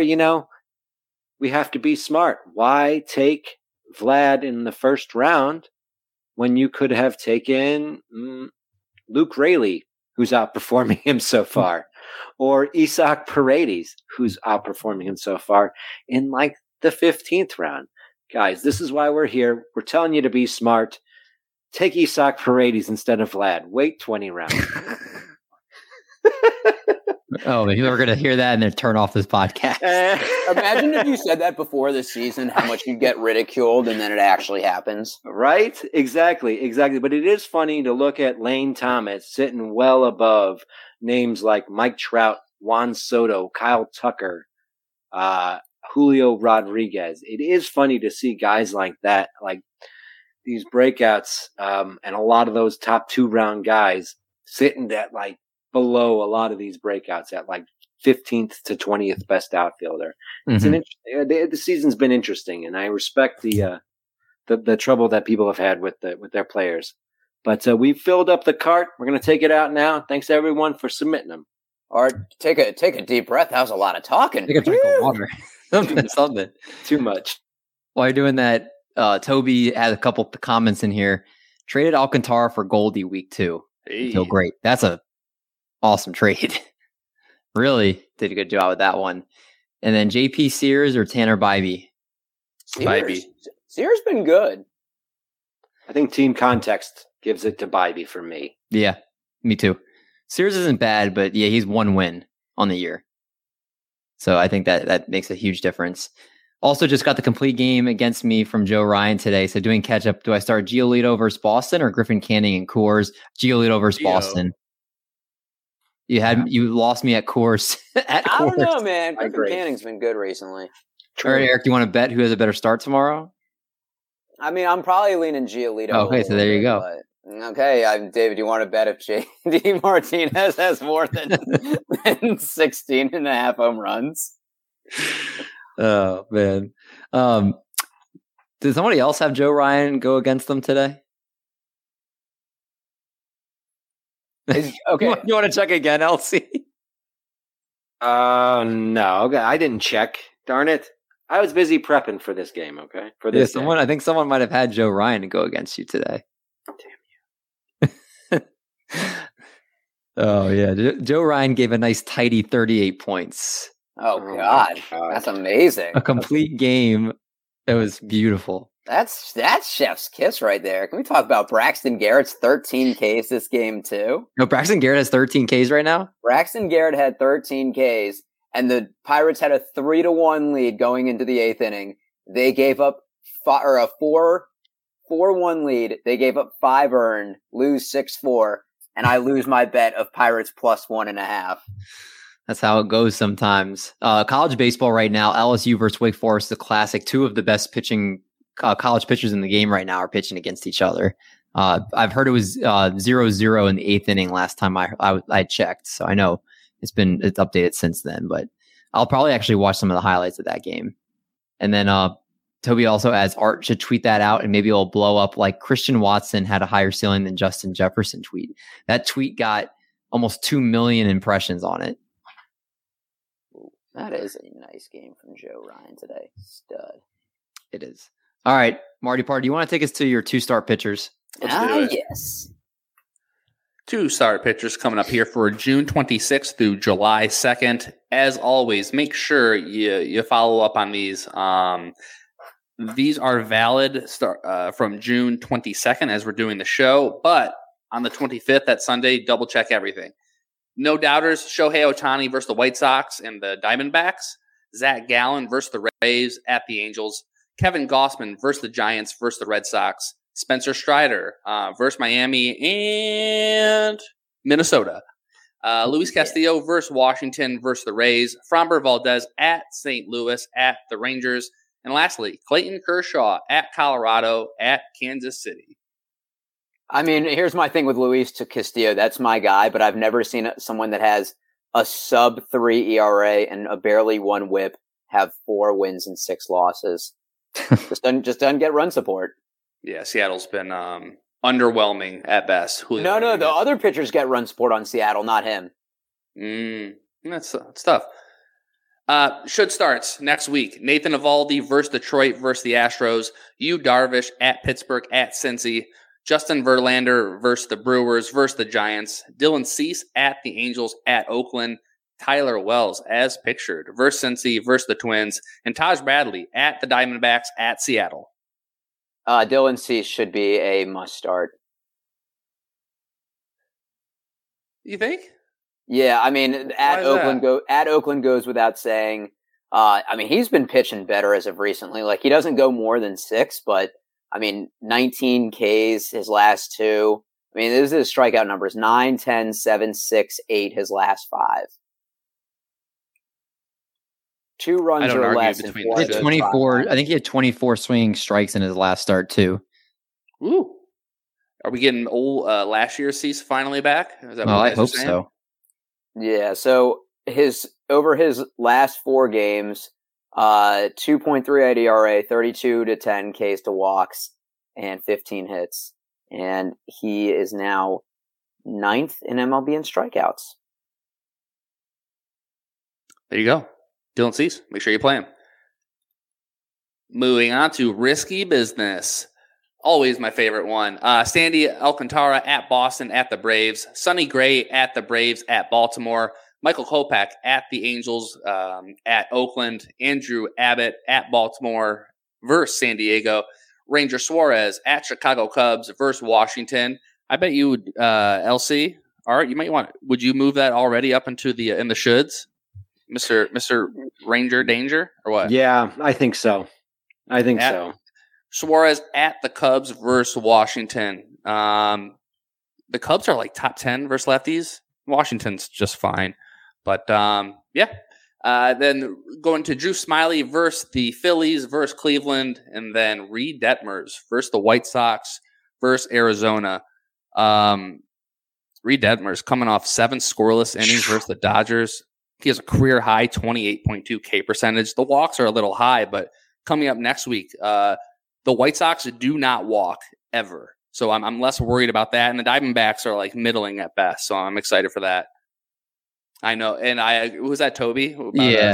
we have to be smart. Why take Vlad in the first round when you could have taken Luke Raley, who's outperforming him so far, or Isak Paredes, who's outperforming him so far in like the 15th round? Guys, this is why we're here. We're telling you to be smart. Take Isak Paredes instead of Vlad. Wait 20 rounds. Oh, people are going to hear that and then turn off this podcast. Imagine if you said that before this season, how much you'd get ridiculed, and then it actually happens. Right? Exactly. But it is funny to look at Lane Thomas sitting well above names like Mike Trout, Juan Soto, Kyle Tucker, Julio Rodriguez. It is funny to see guys like that, like these breakouts, and a lot of those top 2-round guys sitting at like below a lot of these breakouts at like 15th to 20th best outfielder. It's the season's been interesting, and I respect the trouble that people have had with their players. But we've filled up the cart. We're going to take it out now. Thanks everyone for submitting them. All right, take a deep breath. That was a lot of talking. Take a drink of water. Something. Too much. While you're doing that, Toby had a couple comments in here. Traded Alcantara for Goldie week 2. Hey. Feel great. That's a awesome trade. Really did a good job with that one. And then JP Sears or Tanner Bibee? Sears been good. I think team context gives it to Bibee for me. Yeah, me too. Sears isn't bad, but yeah, he's one win on the year. So I think that makes a huge difference. Also just got the complete game against me from Joe Ryan today. So doing catch up, do I start Giolito versus Boston or Griffin Canning and Coors? Giolito versus Boston. You lost me at course. I don't know, man. Griffin Canning's been good recently. All right, Eric, do you want to bet who has a better start tomorrow? I mean, I'm probably leaning Giolito. Okay, so there you go. David, you want to bet if J.D. Martinez has more than 16 and a half home runs? Oh, man. Did somebody else have Joe Ryan go against them today? Okay. You want to check again, LC? No. Okay. I didn't check. Darn it. I was busy prepping for this game, okay? For this game. I think someone might have had Joe Ryan to go against you today. Damn you. Oh, yeah. Joe Ryan gave a nice tidy 38 points. Oh God. That's amazing. A complete game. It was beautiful. That's chef's kiss right there. Can we talk about Braxton Garrett's 13 Ks this game too? No, Braxton Garrett has 13 Ks right now? Braxton Garrett had 13 Ks, and the Pirates had a 3-1 lead going into the eighth inning. They gave up a 4-1 lead. They gave up 5 earned, lose 6-4, and I lose my bet of Pirates plus 1.5. That's how it goes sometimes. College baseball right now, LSU versus Wake Forest, the classic. Two of the best pitching college pitchers in the game right now are pitching against each other. I've heard it was 0-0 in the eighth inning last time I checked. So I know it's updated since then, but I'll probably actually watch some of the highlights of that game. And then Toby also adds Art should tweet that out, and maybe it'll blow up like Christian Watson had a higher ceiling than Justin Jefferson tweet. That tweet got almost 2 million impressions on it. That is a nice game from Joe Ryan today. Stud. It is. All right, Marty Parr, do you want to take us to your two-star pitchers? Yes. Two-star pitchers coming up here for June 26th through July 2nd. As always, make sure you follow up on these. These are valid from June 22nd as we're doing the show, but on the 25th, that Sunday, double-check everything. No doubters, Shohei Ohtani versus the White Sox and the Diamondbacks. Zach Gallen versus the Rays at the Angels. Kevin Gausman versus the Giants versus the Red Sox. Spencer Strider versus Miami and Minnesota. Luis Castillo versus Washington versus the Rays. Framber Valdez at St. Louis at the Rangers. And lastly, Clayton Kershaw at Colorado at Kansas City. I mean, here's my thing with Luis to Castillo. That's my guy, but I've never seen someone that has a sub-3 ERA and a barely one whip have 4 wins and 6 losses. just doesn't get run support. Yeah, Seattle's been underwhelming at best. The other pitchers get run support on Seattle, not him. That's tough. Should starts next week. Nathan Eovaldi versus Detroit versus the Astros. Yu Darvish at Pittsburgh at Cincy. Justin Verlander versus the Brewers versus the Giants. Dylan Cease at the Angels at Oakland. Tyler Wells, as pictured, versus Cincy versus the Twins. And Taj Bradley at the Diamondbacks at Seattle. Dylan Cease should be a must start. You think? Yeah, I mean, at Oakland goes without saying. I mean, he's been pitching better as of recently. Like, he doesn't go more than 6, but... I mean, 19 Ks his last 2. I mean, this is strikeout numbers. 9, 10, 7, 6, 8 his last 5. 2 runs or less. I think he had 24 swinging strikes in his last start, too. Ooh. Are we getting old last year's Cease finally back? Is that I hope so. Yeah, so over his last 4 games... 2.38 ERA, 32-10 Ks to walks, and 15 hits. And he is now 9th in MLB in strikeouts. There you go. Dylan Cease. Make sure you play him. Moving on to risky business. Always my favorite one. Sandy Alcantara at Boston at the Braves. Sonny Gray at the Braves at Baltimore. Michael Kopech at the Angels at Oakland. Andrew Abbott at Baltimore versus San Diego. Ranger Suarez at Chicago Cubs versus Washington. I bet you would, LC, all right, you might want. Would you move that already up into the in the shoulds, Mr. Ranger Danger, or what? Yeah, I think so. Suarez at the Cubs versus Washington. The Cubs are like top 10 versus lefties. Washington's just fine. But, then going to Drew Smyly versus the Phillies versus Cleveland, and then Reed Detmers versus the White Sox versus Arizona. Reed Detmers coming off 7 scoreless innings versus the Dodgers. He has a career-high 28.2 K percentage. The walks are a little high, but coming up next week, The White Sox do not walk ever. So I'm less worried about that. And the Diamondbacks are like middling at best. So I'm excited for that. I know. And who was that, Toby?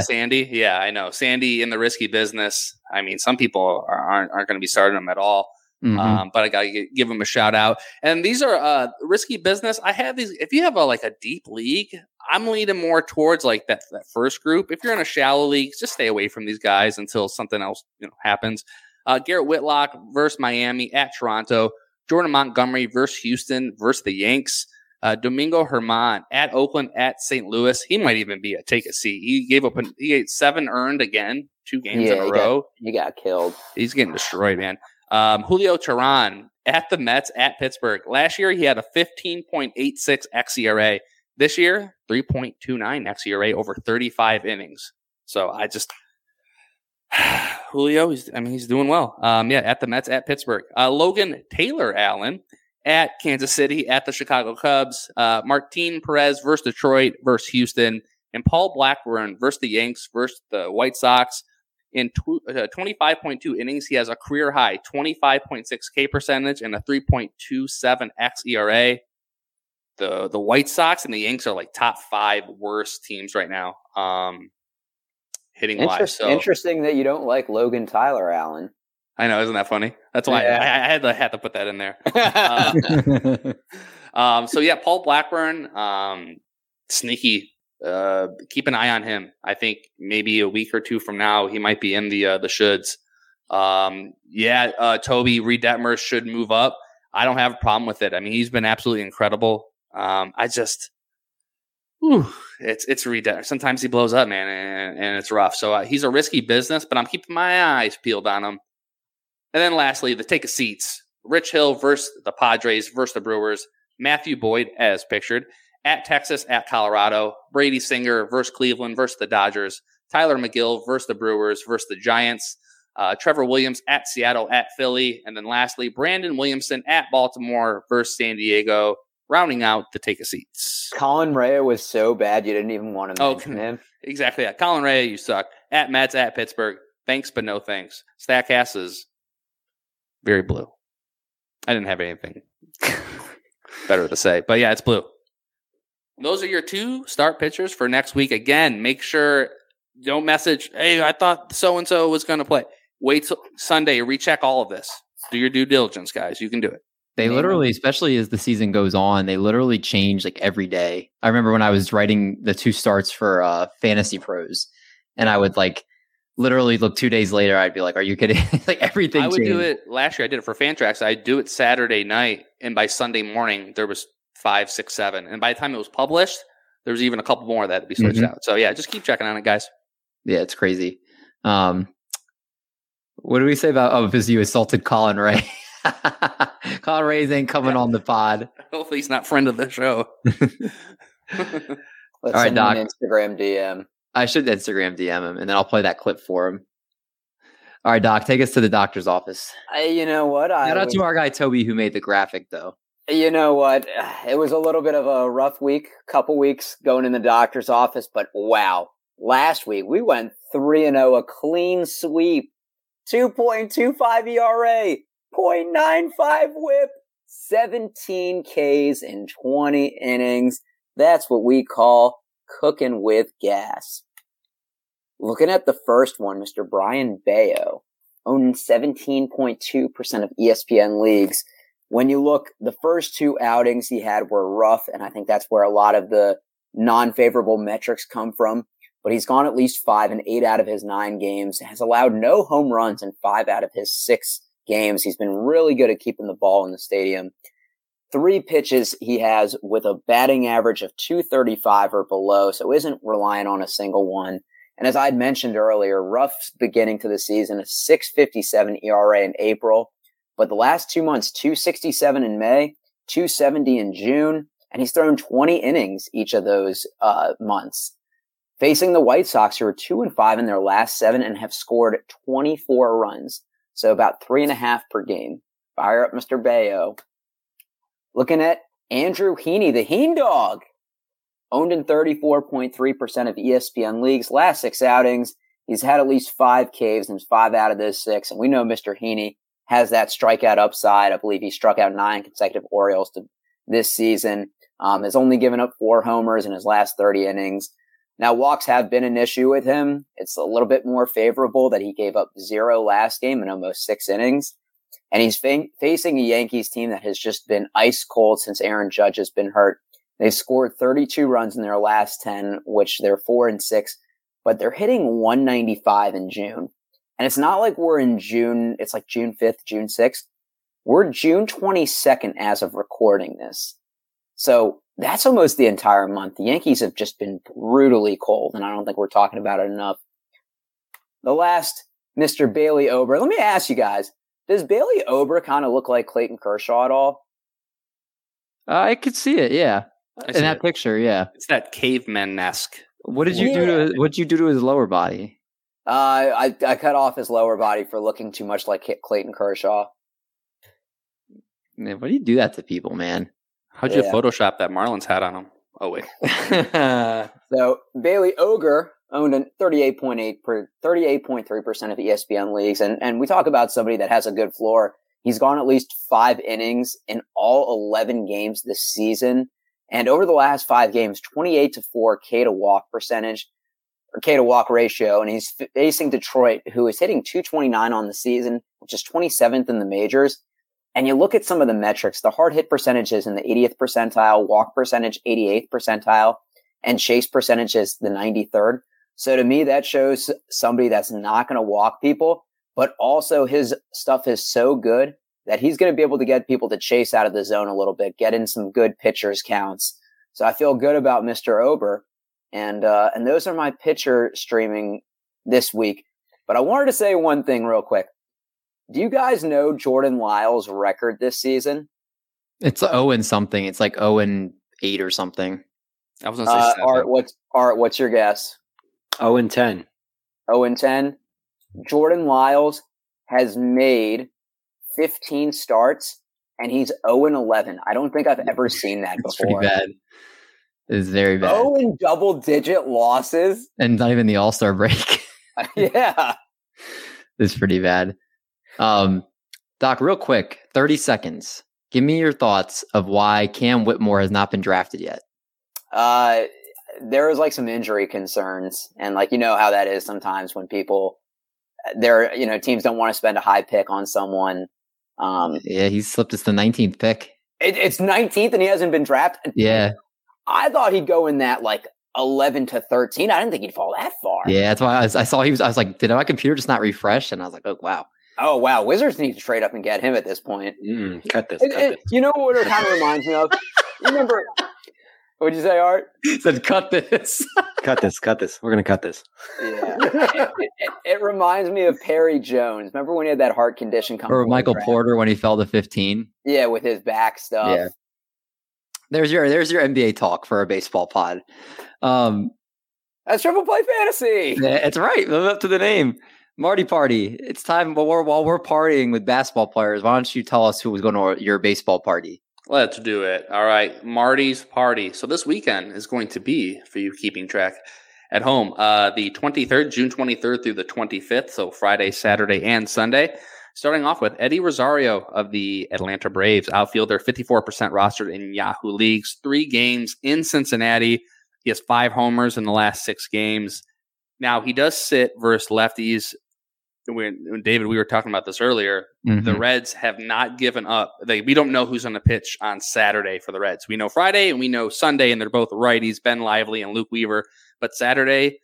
Sandy? Yeah, I know. Sandy in the risky business. I mean, some people aren't going to be starting him at all. Mm-hmm. But I got to give him a shout out. And these are risky business. I have these. If you have a deep league, I'm leaning more towards like that first group. If you're in a shallow league, just stay away from these guys until something else happens. Garrett Whitlock versus Miami at Toronto. Jordan Montgomery versus Houston versus the Yanks. Domingo Germán at Oakland at St. Louis. He might even be a take a seat. He ate 7 earned again, 2 games in a row. He got killed. He's getting destroyed, man. Julio Teheran at the Mets at Pittsburgh. Last year, he had a 15.86 xERA. This year, 3.29 xERA over 35 innings. So I just Julio, he's doing well. At the Mets at Pittsburgh. Logan Taylor Allen at Kansas City at the Chicago Cubs. Martin Perez versus Detroit versus Houston. And Paul Blackburn versus the Yanks versus the White Sox. In 25.2 innings, he has a career-high 25.6 K percentage and a 3.27 xERA. The White Sox and the Yanks are like top 5 worst teams right now, hitting-wise. So. Interesting that you don't like Logan Tyler Allen. I know, isn't that funny? That's why I had to put that in there. Paul Blackburn, sneaky. Keep an eye on him. I think maybe a week or two from now, he might be in the shoulds. Toby, Reed Detmers should move up. I don't have a problem with it. I mean, he's been absolutely incredible. It's Reed Detmers. Sometimes he blows up, man, and it's rough. So he's a risky business, but I'm keeping my eyes peeled on him. And then lastly, the take a seats. Rich Hill versus the Padres versus the Brewers. Matthew Boyd, as pictured, at Texas, at Colorado. Brady Singer versus Cleveland versus the Dodgers. Tylor Megill versus the Brewers versus the Giants. Trevor Williams at Seattle, at Philly. And then lastly, Brandon Williamson at Baltimore versus San Diego, rounding out the take-a-seats. Colin Rea was so bad you didn't even want to mention him. Exactly. Yeah. Colin Rea, you suck. At Mets, at Pittsburgh. Thanks, but no thanks. Statcast is very blue. I didn't have anything better to say. But, yeah, it's blue. Those are your 2 start pitchers for next week. Again, make sure don't message, hey, I thought so-and-so was going to play. Wait till Sunday, recheck all of this. Do your due diligence, guys. You can do it. They literally, especially as the season goes on, they literally change like every day. I remember when I was writing the 2 starts for Fantasy Pros, and I would like literally look 2 days later, I'd be like, are you kidding? Like everything changed. I would do it last year. I did it for Fantrax. I'd do it Saturday night, and by Sunday morning, there was 5, 6, 7. And by the time it was published, there was even a couple more that would be switched out. So yeah, just keep checking on it, guys. Yeah, it's crazy. What do we say about because you assaulted Colin Rea? Colin Rea ain't coming on the pod. Hopefully he's not friend of the show. All right, Doc. Instagram DM. I should Instagram DM him and then I'll play that clip for him. All right, Doc, take us to the doctor's office. You know what? Shout out to our guy Toby who made the graphic though. You know what? It was a little bit of a rough week, couple weeks going in the doctor's office, but wow. Last week, we went 3-0, a clean sweep, 2.25 ERA, 0.95 whip, 17 Ks in 20 innings. That's what we call cooking with gas. Looking at the first one, Mr. Brian Bayo, owning 17.2% of ESPN leagues. When you look, the first 2 outings he had were rough, and I think that's where a lot of the non-favorable metrics come from. But he's gone at least 5 in 8 out of his 9 games, has allowed no home runs in 5 out of his 6 games. He's been really good at keeping the ball in the stadium. 3 pitches he has with a batting average of .235 or below, so isn't relying on a single one. And as I'd mentioned earlier, rough beginning to the season, a 6.57 ERA in April. But the last 2 months, 267 in May, 270 in June, and he's thrown 20 innings each of those months. Facing the White Sox, who are 2-5 in their last 7 and have scored 24 runs, so about 3.5 per game. Fire up Mr. Bayo. Looking at Andrew Heaney, the Heen Dog, owned in 34.3% of ESPN leagues. Last 6 outings, he's had at least 5 Ks in 5 out of those 6, and we know Mr. Heaney has that strikeout upside. I believe he struck out 9 consecutive Orioles this season. Has only given up 4 homers in his last 30 innings. Now, walks have been an issue with him. It's a little bit more favorable that he gave up 0 last game in almost 6 innings. And he's facing a Yankees team that has just been ice cold since Aaron Judge has been hurt. They've scored 32 runs in their last 10, which they're 4-6, but they're hitting 195 in June. And it's not like we're in June. It's like June 5th, June 6th. We're June 22nd as of recording this. So that's almost the entire month. The Yankees have just been brutally cold, and I don't think we're talking about it enough. The last, Mr. Bailey Ober. Let me ask you guys, does Bailey Ober kind of look like Clayton Kershaw at all? I could see it, yeah. In that picture, yeah. It's that caveman-esque. What did you do to his lower body? I cut off his lower body for looking too much like Clayton Kershaw. Man, why do you do that to people, man? How'd you Photoshop that Marlins hat on him? Oh, wait. So Bailey Ober owned a 38.3% of ESPN leagues. And we talk about somebody that has a good floor. He's gone at least 5 innings in all 11 games this season. And over the last 5 games, 28-4 K-to-walk percentage or K-to-walk ratio. And he's facing Detroit, who is hitting 229 on the season, which is 27th in the majors. And you look at some of the metrics, the hard hit percentage is in the 80th percentile, walk percentage, 88th percentile, and chase percentage is the 93rd. So to me, that shows somebody that's not going to walk people, but also his stuff is so good that he's going to be able to get people to chase out of the zone a little bit, get in some good pitchers counts. So I feel good about Mr. Ober. And those are my pitcher streaming this week. But I wanted to say one thing real quick. Do you guys know Jordan Lyles' record this season? It's 0-something. It's like 0-8 or something. I was going to say 7. Art, what's your guess? 0-10. 0-10. Jordan Lyles has made 15 starts, and he's 0-11. I don't think I've ever seen that before. It's pretty bad. It's very bad. 0 double-digit losses. And not even the All-Star break. Yeah. It's pretty bad. Doc, real quick, 30 seconds. Give me your thoughts of why Cam Whitmore has not been drafted yet. There was like some injury concerns, and like, you know how that is sometimes when people, teams don't want to spend a high pick on someone. Yeah, he slipped us the 19th pick. It's 19th and he hasn't been drafted. Yeah. I thought he'd go in that like 11-13. I didn't think he'd fall that far. Yeah, that's why I was like, did my computer just not refresh? And I was like, oh, wow. Oh, wow. Wizards need to trade up and get him at this point. Cut this. You know what it kind of reminds me of? Remember, what'd you say, Art? He said, cut this. Cut this. We're going to cut this. Yeah. It reminds me of Perry Jones. Remember when he had that heart condition? Or Michael Porter when he fell to 15? Yeah, with his back stuff. Yeah. There's your NBA talk for a baseball pod. That's Triple Play Fantasy. That's right. Live up to the name. Marty Party, it's time while we're partying with basketball players. Why don't you tell us who was going to your baseball party? Let's do it. All right. Marty's Party. So this weekend is going to be, for you keeping track at home, the 23rd, June 23rd through the 25th. So Friday, Saturday, and Sunday. Starting off with Eddie Rosario of the Atlanta Braves, outfielder, 54% rostered in Yahoo leagues, 3 games in Cincinnati. He has 5 homers in the last 6 games. Now, he does sit versus lefties. When David, we were talking about this earlier. Mm-hmm. The Reds have not given up. We don't know who's going to pitch on Saturday for the Reds. We know Friday and we know Sunday, and they're both righties, Ben Lively and Luke Weaver. But Saturday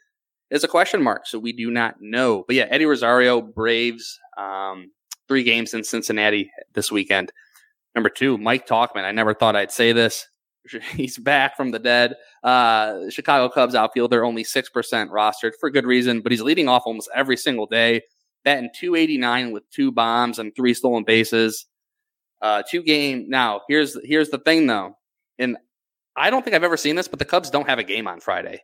is a question mark, so we do not know. But yeah, Eddie Rosario, Braves, 3 games in Cincinnati this weekend. Number 2, Mike Tauchman. I never thought I'd say this. He's back from the dead. Chicago Cubs outfielder, only 6% rostered for good reason, but he's leading off almost every single day. Batting .289 with 2 bombs and 3 stolen bases. 2 game. Now, here's the thing, though. And I don't think I've ever seen this, but the Cubs don't have a game on Friday.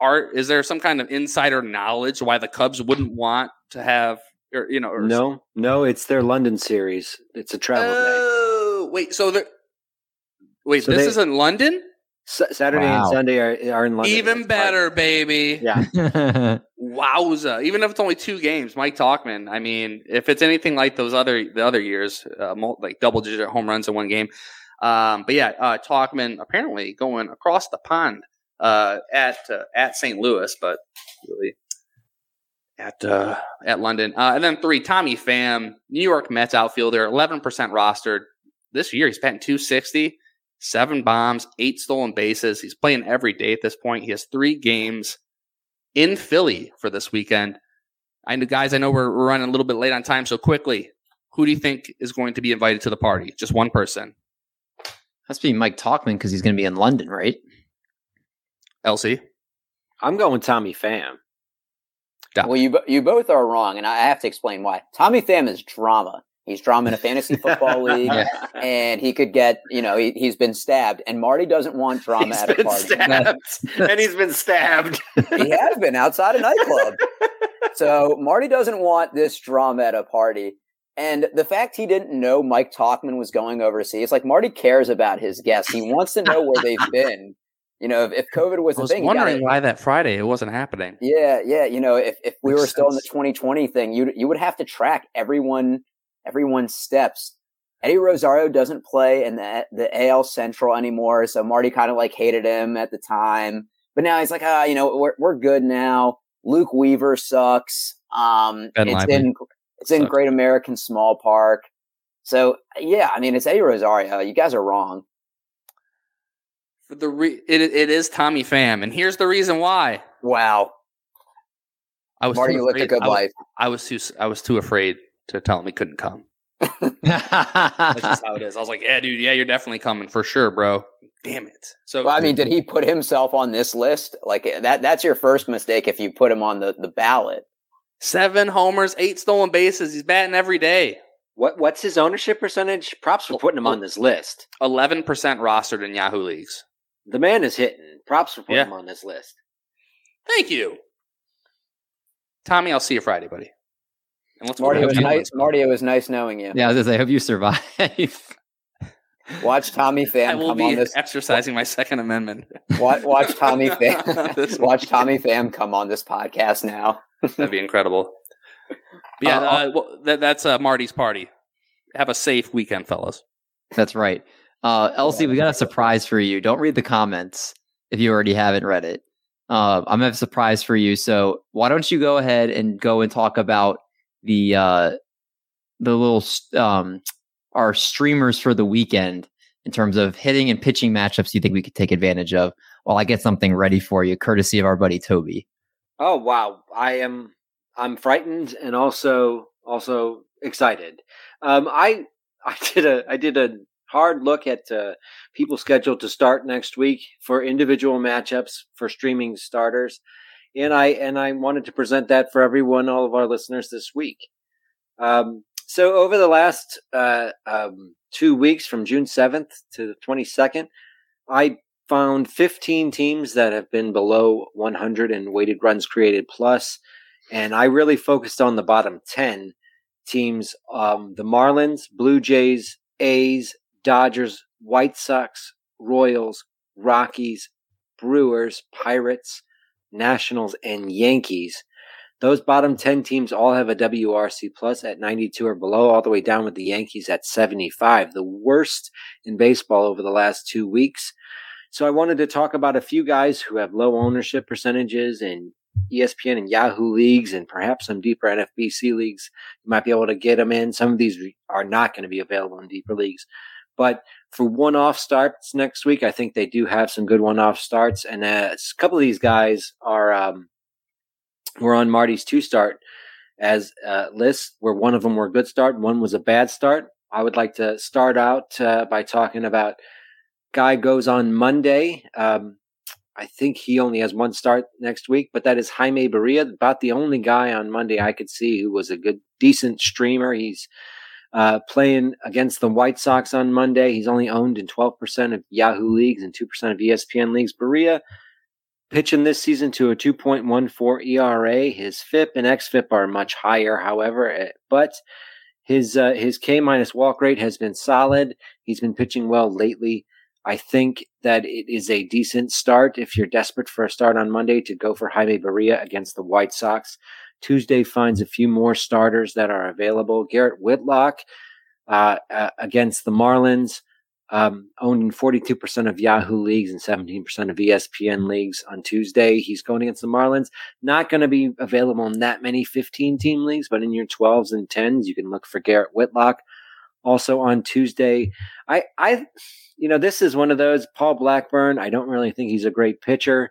Art, is there some kind of insider knowledge why the Cubs wouldn't want to have, No, it's their London series. It's a travel day. Wait, so this is in London? Saturday and Sunday are in London. Even better, baby. Yeah. Wowza. Even if it's only two games, Mike Tauchman. I mean, if it's anything like the other years, like double-digit home runs in one game. But yeah, Tauchman apparently going across the pond at St. Louis, but really at London. And then 3, Tommy Pham, New York Mets outfielder, 11% rostered. This year he's batting .260, 7 bombs, 8 stolen bases. He's playing every day at this point. He has 3 games in Philly for this weekend. I know we're running a little bit late on time, so quickly, who do you think is going to be invited to the party? Just one person. That's be Mike Tauchman because he's going to be in London, right? LC? I'm going Tommy Pham. Well, you both are wrong, and I have to explain why. Tommy Pham is drama. He's drama in a fantasy football league, and he could get, he's been stabbed. And Marty doesn't want drama at a party. And he's been stabbed. He has been outside a nightclub. So Marty doesn't want this drama at a party. And the fact he didn't know Mike Tauchman was going overseas, like Marty cares about his guests. He wants to know where they've been. If COVID was a thing, I was wondering why that Friday it wasn't happening. Yeah. If we were still in the 2020 thing, you would have to track everyone's steps. Eddie Rosario doesn't play in the AL Central anymore, so Marty kind of like hated him at the time. But now he's like, we're good now. Luke Weaver sucks. It's in Great American Small Park. So yeah, I mean it's Eddie Rosario. You guys are wrong. It is Tommy Pham, and here's the reason why. Wow, Marty, you lived a good life. I was too afraid to tell him he couldn't come. That's just how it is. I was like, yeah, dude, yeah, you're definitely coming for sure, bro. Damn it. So, well, I mean, did he put himself on this list? Like that? That's your first mistake if you put him on the ballot. 7 homers, 8 stolen bases. He's batting every day. What's his ownership percentage? Props for putting him on this list. 11% rostered in Yahoo leagues. The man is hitting. Props for putting him on this list. Thank you, Tommy. I'll see you Friday, buddy. And Marty, it was nice knowing you. Yeah, I hope you survive. Watch Tommy Pham. I will come be on this. Exercising my Second Amendment. Watch Tommy Pham. Watch Tommy Pham come on this podcast now. That'd be incredible. But yeah, that's Marty's party. Have a safe weekend, fellas. That's right. Elsie, we got a surprise for you. Don't read the comments if you already haven't read it. I'm going to have a surprise for you. So why don't you go ahead and go and talk about the little our streamers for the weekend in terms of hitting and pitching matchups you think we could take advantage of while I get something ready for you, courtesy of our buddy Toby. Oh, wow. I'm frightened and also excited. I did a hard look at people scheduled to start next week for individual matchups for streaming starters, and I wanted to present that for everyone, all of our listeners this week. So over the last 2 weeks, from June 7th to the 22nd, I found 15 teams that have been below 100 in weighted runs created plus. And I really focused on the bottom 10 teams, the Marlins, Blue Jays, A's, Dodgers, White Sox, Royals, Rockies, Brewers, Pirates, Nationals, and Yankees. Those bottom 10 teams all have a WRC plus at 92 or below, all the way down with the Yankees at 75, the worst in baseball over the last 2 weeks. So I wanted to talk about a few guys who have low ownership percentages and ESPN and Yahoo leagues, and perhaps some deeper NFBC leagues. You might be able to get them in. Some of these are not going to be available in deeper leagues. But for one-off starts next week, I think they do have some good one-off starts. And a couple of these guys were on Marty's two-start as list, where one of them were a good start and one was a bad start. I would like to start out by talking about guy goes on Monday. I think he only has one start next week, but that is Jaime Barria, about the only guy on Monday I could see who was a decent streamer. He's playing against the White Sox on Monday. He's only owned in 12% of Yahoo leagues and 2% of ESPN leagues. Barria pitching this season to a 2.14 ERA. His FIP and XFIP are much higher, however, but his K-minus walk rate has been solid. He's been pitching well lately. I think that it is a decent start if you're desperate for a start on Monday to go for Jaime Barria against the White Sox. Tuesday finds a few more starters that are available. Garrett Whitlock against the Marlins, owned in 42% of Yahoo leagues and 17% of ESPN leagues on Tuesday. He's going against the Marlins. Not going to be available in that many 15-team leagues, but in your 12s and 10s, you can look for Garrett Whitlock. Also on Tuesday, I this is one of those, Paul Blackburn, I don't really think he's a great pitcher.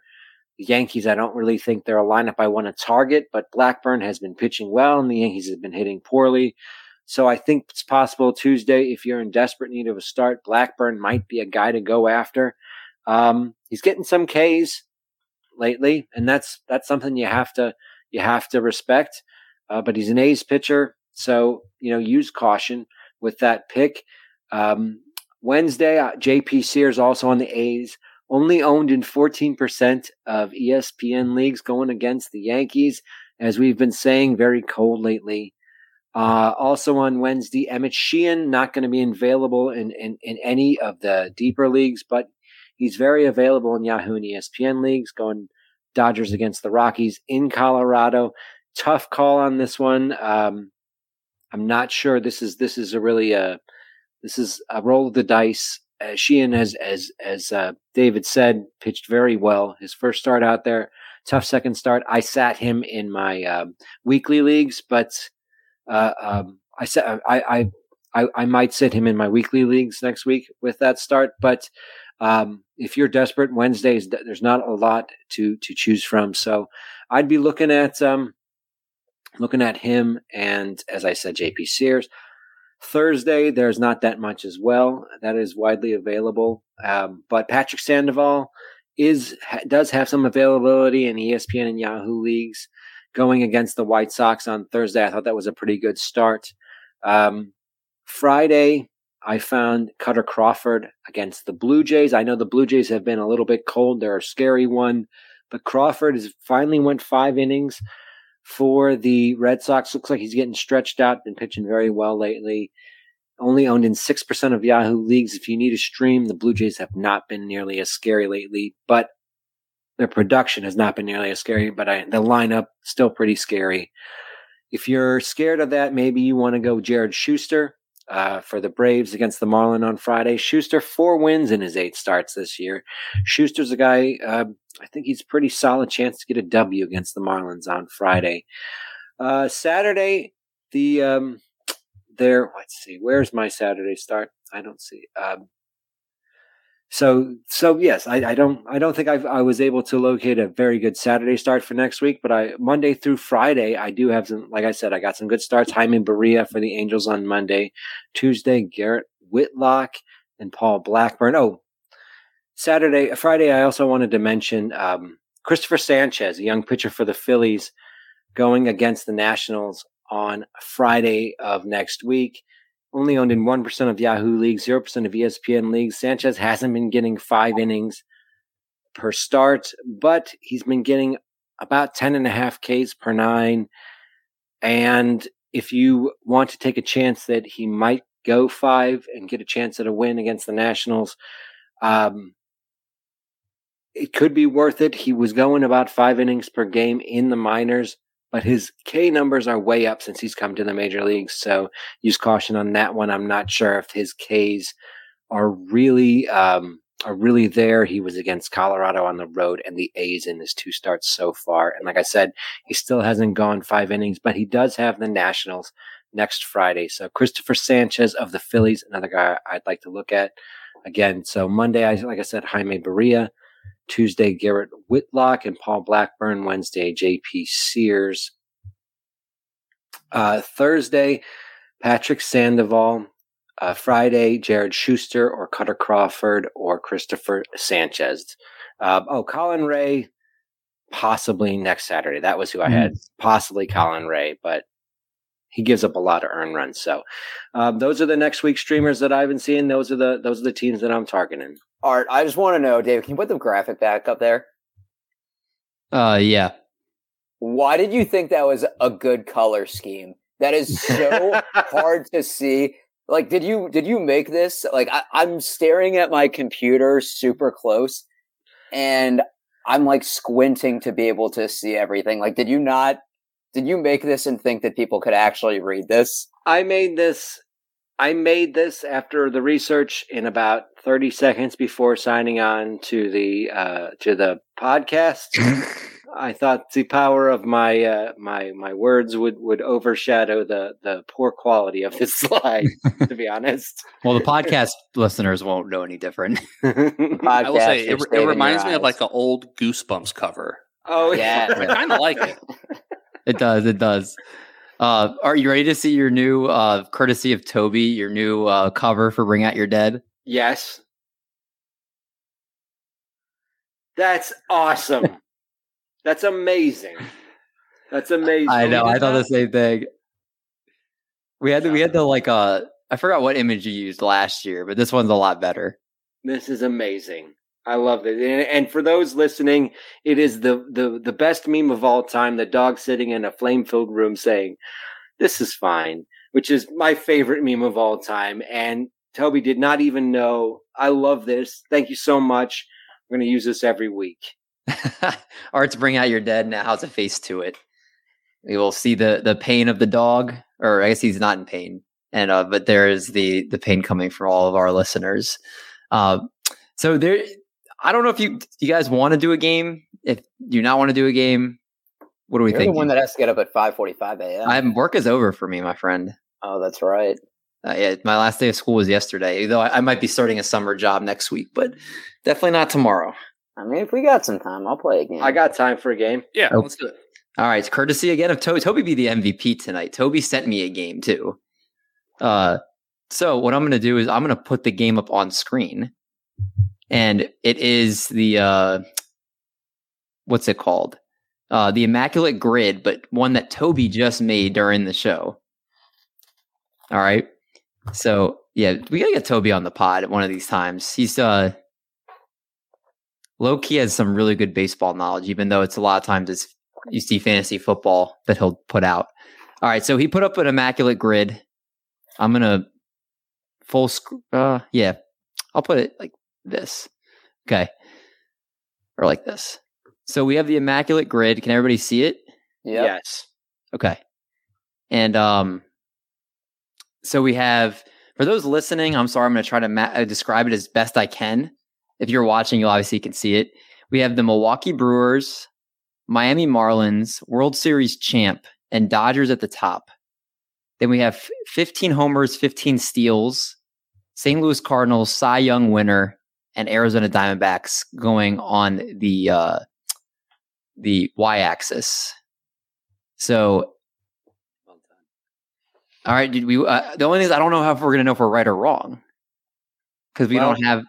The Yankees, I don't really think they're a lineup I want to target, but Blackburn has been pitching well, and the Yankees have been hitting poorly. So I think it's possible Tuesday, if you're in desperate need of a start, Blackburn might be a guy to go after. He's getting some Ks lately, and that's something you have to respect. But he's an A's pitcher, so use caution with that pick. Wednesday, JP Sears also on the A's, only owned in 14% of ESPN leagues, going against the Yankees, as we've been saying, very cold lately. Also on Wednesday, Emmett Sheehan, not going to be available in any of the deeper leagues, but he's very available in Yahoo and ESPN leagues, going Dodgers against the Rockies in Colorado. Tough call on this one. I'm not sure. This is a roll of the dice. Sheehan, as David said, pitched very well. His first start out there, tough second start. I sat him in my weekly leagues, but I might sit him in my weekly leagues next week with that start. But if you're desperate, Wednesdays there's not a lot to choose from. So I'd be looking at him, and as I said, JP Sears. Thursday, there's not that much as well that is widely available, but Patrick Sandoval does have some availability in ESPN and Yahoo leagues, going against the White Sox on Thursday. I thought that was a pretty good start. Friday, I found Cutter Crawford against the Blue Jays. I know the Blue Jays have been a little bit cold. They're a scary one, but Crawford finally went 5 innings for the Red Sox. Looks like he's getting stretched out, been pitching very well lately. Only owned in 6% of Yahoo leagues. If you need a stream, the Blue Jays have not been nearly as scary lately, but their production has not been nearly as scary, but the lineup still pretty scary. If you're scared of that, maybe you want to go Jared Schuster for the Braves against the Marlins on Friday. Schuster, 4 wins in his 8 starts this year. Schuster's a guy, I think he's a pretty solid chance to get a W against the Marlins on Friday. Saturday, where's my Saturday start? I don't see. So yes, I don't think I was able to locate a very good Saturday start for next week, but Monday through Friday, I do have some, like I said, I got some good starts. Jaime Barria for the Angels on Monday. Tuesday, Garrett Whitlock and Paul Blackburn. Friday, I also wanted to mention Christopher Sanchez, a young pitcher for the Phillies, going against the Nationals on Friday of next week. Only owned in 1% of Yahoo leagues, 0% of ESPN leagues. Sanchez hasn't been getting 5 innings per start, but he's been getting about 10.5 Ks per 9. And if you want to take a chance that he might go 5 and get a chance at a win against the Nationals, it could be worth it. He was going about 5 innings per game in the minors, but his K numbers are way up since he's come to the major leagues. So use caution on that one. I'm not sure if his Ks are really there. He was against Colorado on the road and the A's in his 2 starts so far. And like I said, he still hasn't gone 5 innings, but he does have the Nationals next Friday. So Christopher Sanchez of the Phillies, another guy I'd like to look at again. So Monday, like I said, Jaime Barria. Tuesday, Garrett Whitlock and Paul Blackburn. Wednesday, J.P. Sears. Thursday, Patrick Sandoval. Friday, Jared Schuster or Cutter Crawford or Christopher Sanchez. Colin Ray, possibly next Saturday. That was who I had. Possibly Colin Ray, but he gives up a lot of earned runs. So those are the next week streamers that I've been seeing. Those are the teams that I'm targeting. Art, I just want to know, David, can you put the graphic back up there? Yeah. Why did you think that was a good color scheme? That is so hard to see. Like, did you make this? Like, I'm staring at my computer super close, and I'm like squinting to be able to see everything. Like, did you make this and think that people could actually read this? I made this after the research in about 30 seconds before signing on to the podcast. I thought the power of my my words would overshadow the poor quality of this slide, to be honest. Well, the podcast listeners won't know any different. I will say it reminds me of like an old Goosebumps cover. Oh yeah. I kind of like it. It does. Are you ready to see your new courtesy of Toby, your new cover for Bring Out Your Dead? Yes. That's awesome. That's amazing. That's amazing. I know. I thought the same thing. We had the like I forgot what image you used last year, but this one's a lot better. This is amazing. I love it. And for those listening, it is the best meme of all time. The dog sitting in a flame-filled room saying, "This is fine," which is my favorite meme of all time. And Toby did not even know. I love this. Thank you so much. I'm going to use this every week. Art's Bring Out Your Dead now has a face to it. We will see the pain of the dog, or I guess he's not in pain, and but there is the pain coming from all of our listeners. So there, I don't know if you guys want to do a game. If you not want to do a game, what do we think? The one that has to get up at 5:45 a.m. Work is over for me, my friend. Oh, that's right. Yeah, my last day of school was yesterday. Though I might be starting a summer job next week, but definitely not tomorrow. I mean, if we got some time, I'll play a game. I got time for a game. Yeah, let's do it. All right, it's courtesy again of Toby. Toby be the MVP tonight. Toby sent me a game, too. So what I'm going to do is I'm going to put the game up on screen. And it is the, what's it called? The Immaculate Grid, but one that Toby just made during the show. All right. So, yeah, we got to get Toby on the pod at one of these times. He's... low-key has some really good baseball knowledge, even though it's a lot of times it's you see fantasy football that he'll put out. All right, so he put up an Immaculate Grid. I'm going to full screen. Yeah, I'll put it like this. Okay. Or like this. So we have the Immaculate Grid. Can everybody see it? Yep. Yes. Okay. And so we have, for those listening, I'm sorry, I'm going to try to describe it as best I can. If you're watching, you obviously can see it. We have the Milwaukee Brewers, Miami Marlins, World Series champ, and Dodgers at the top. Then we have 15 homers, 15 steals, St. Louis Cardinals, Cy Young winner, and Arizona Diamondbacks going on the y-axis. So, all right, did we? The only thing is I don't know how if we're going to know if we're right or wrong because we don't have.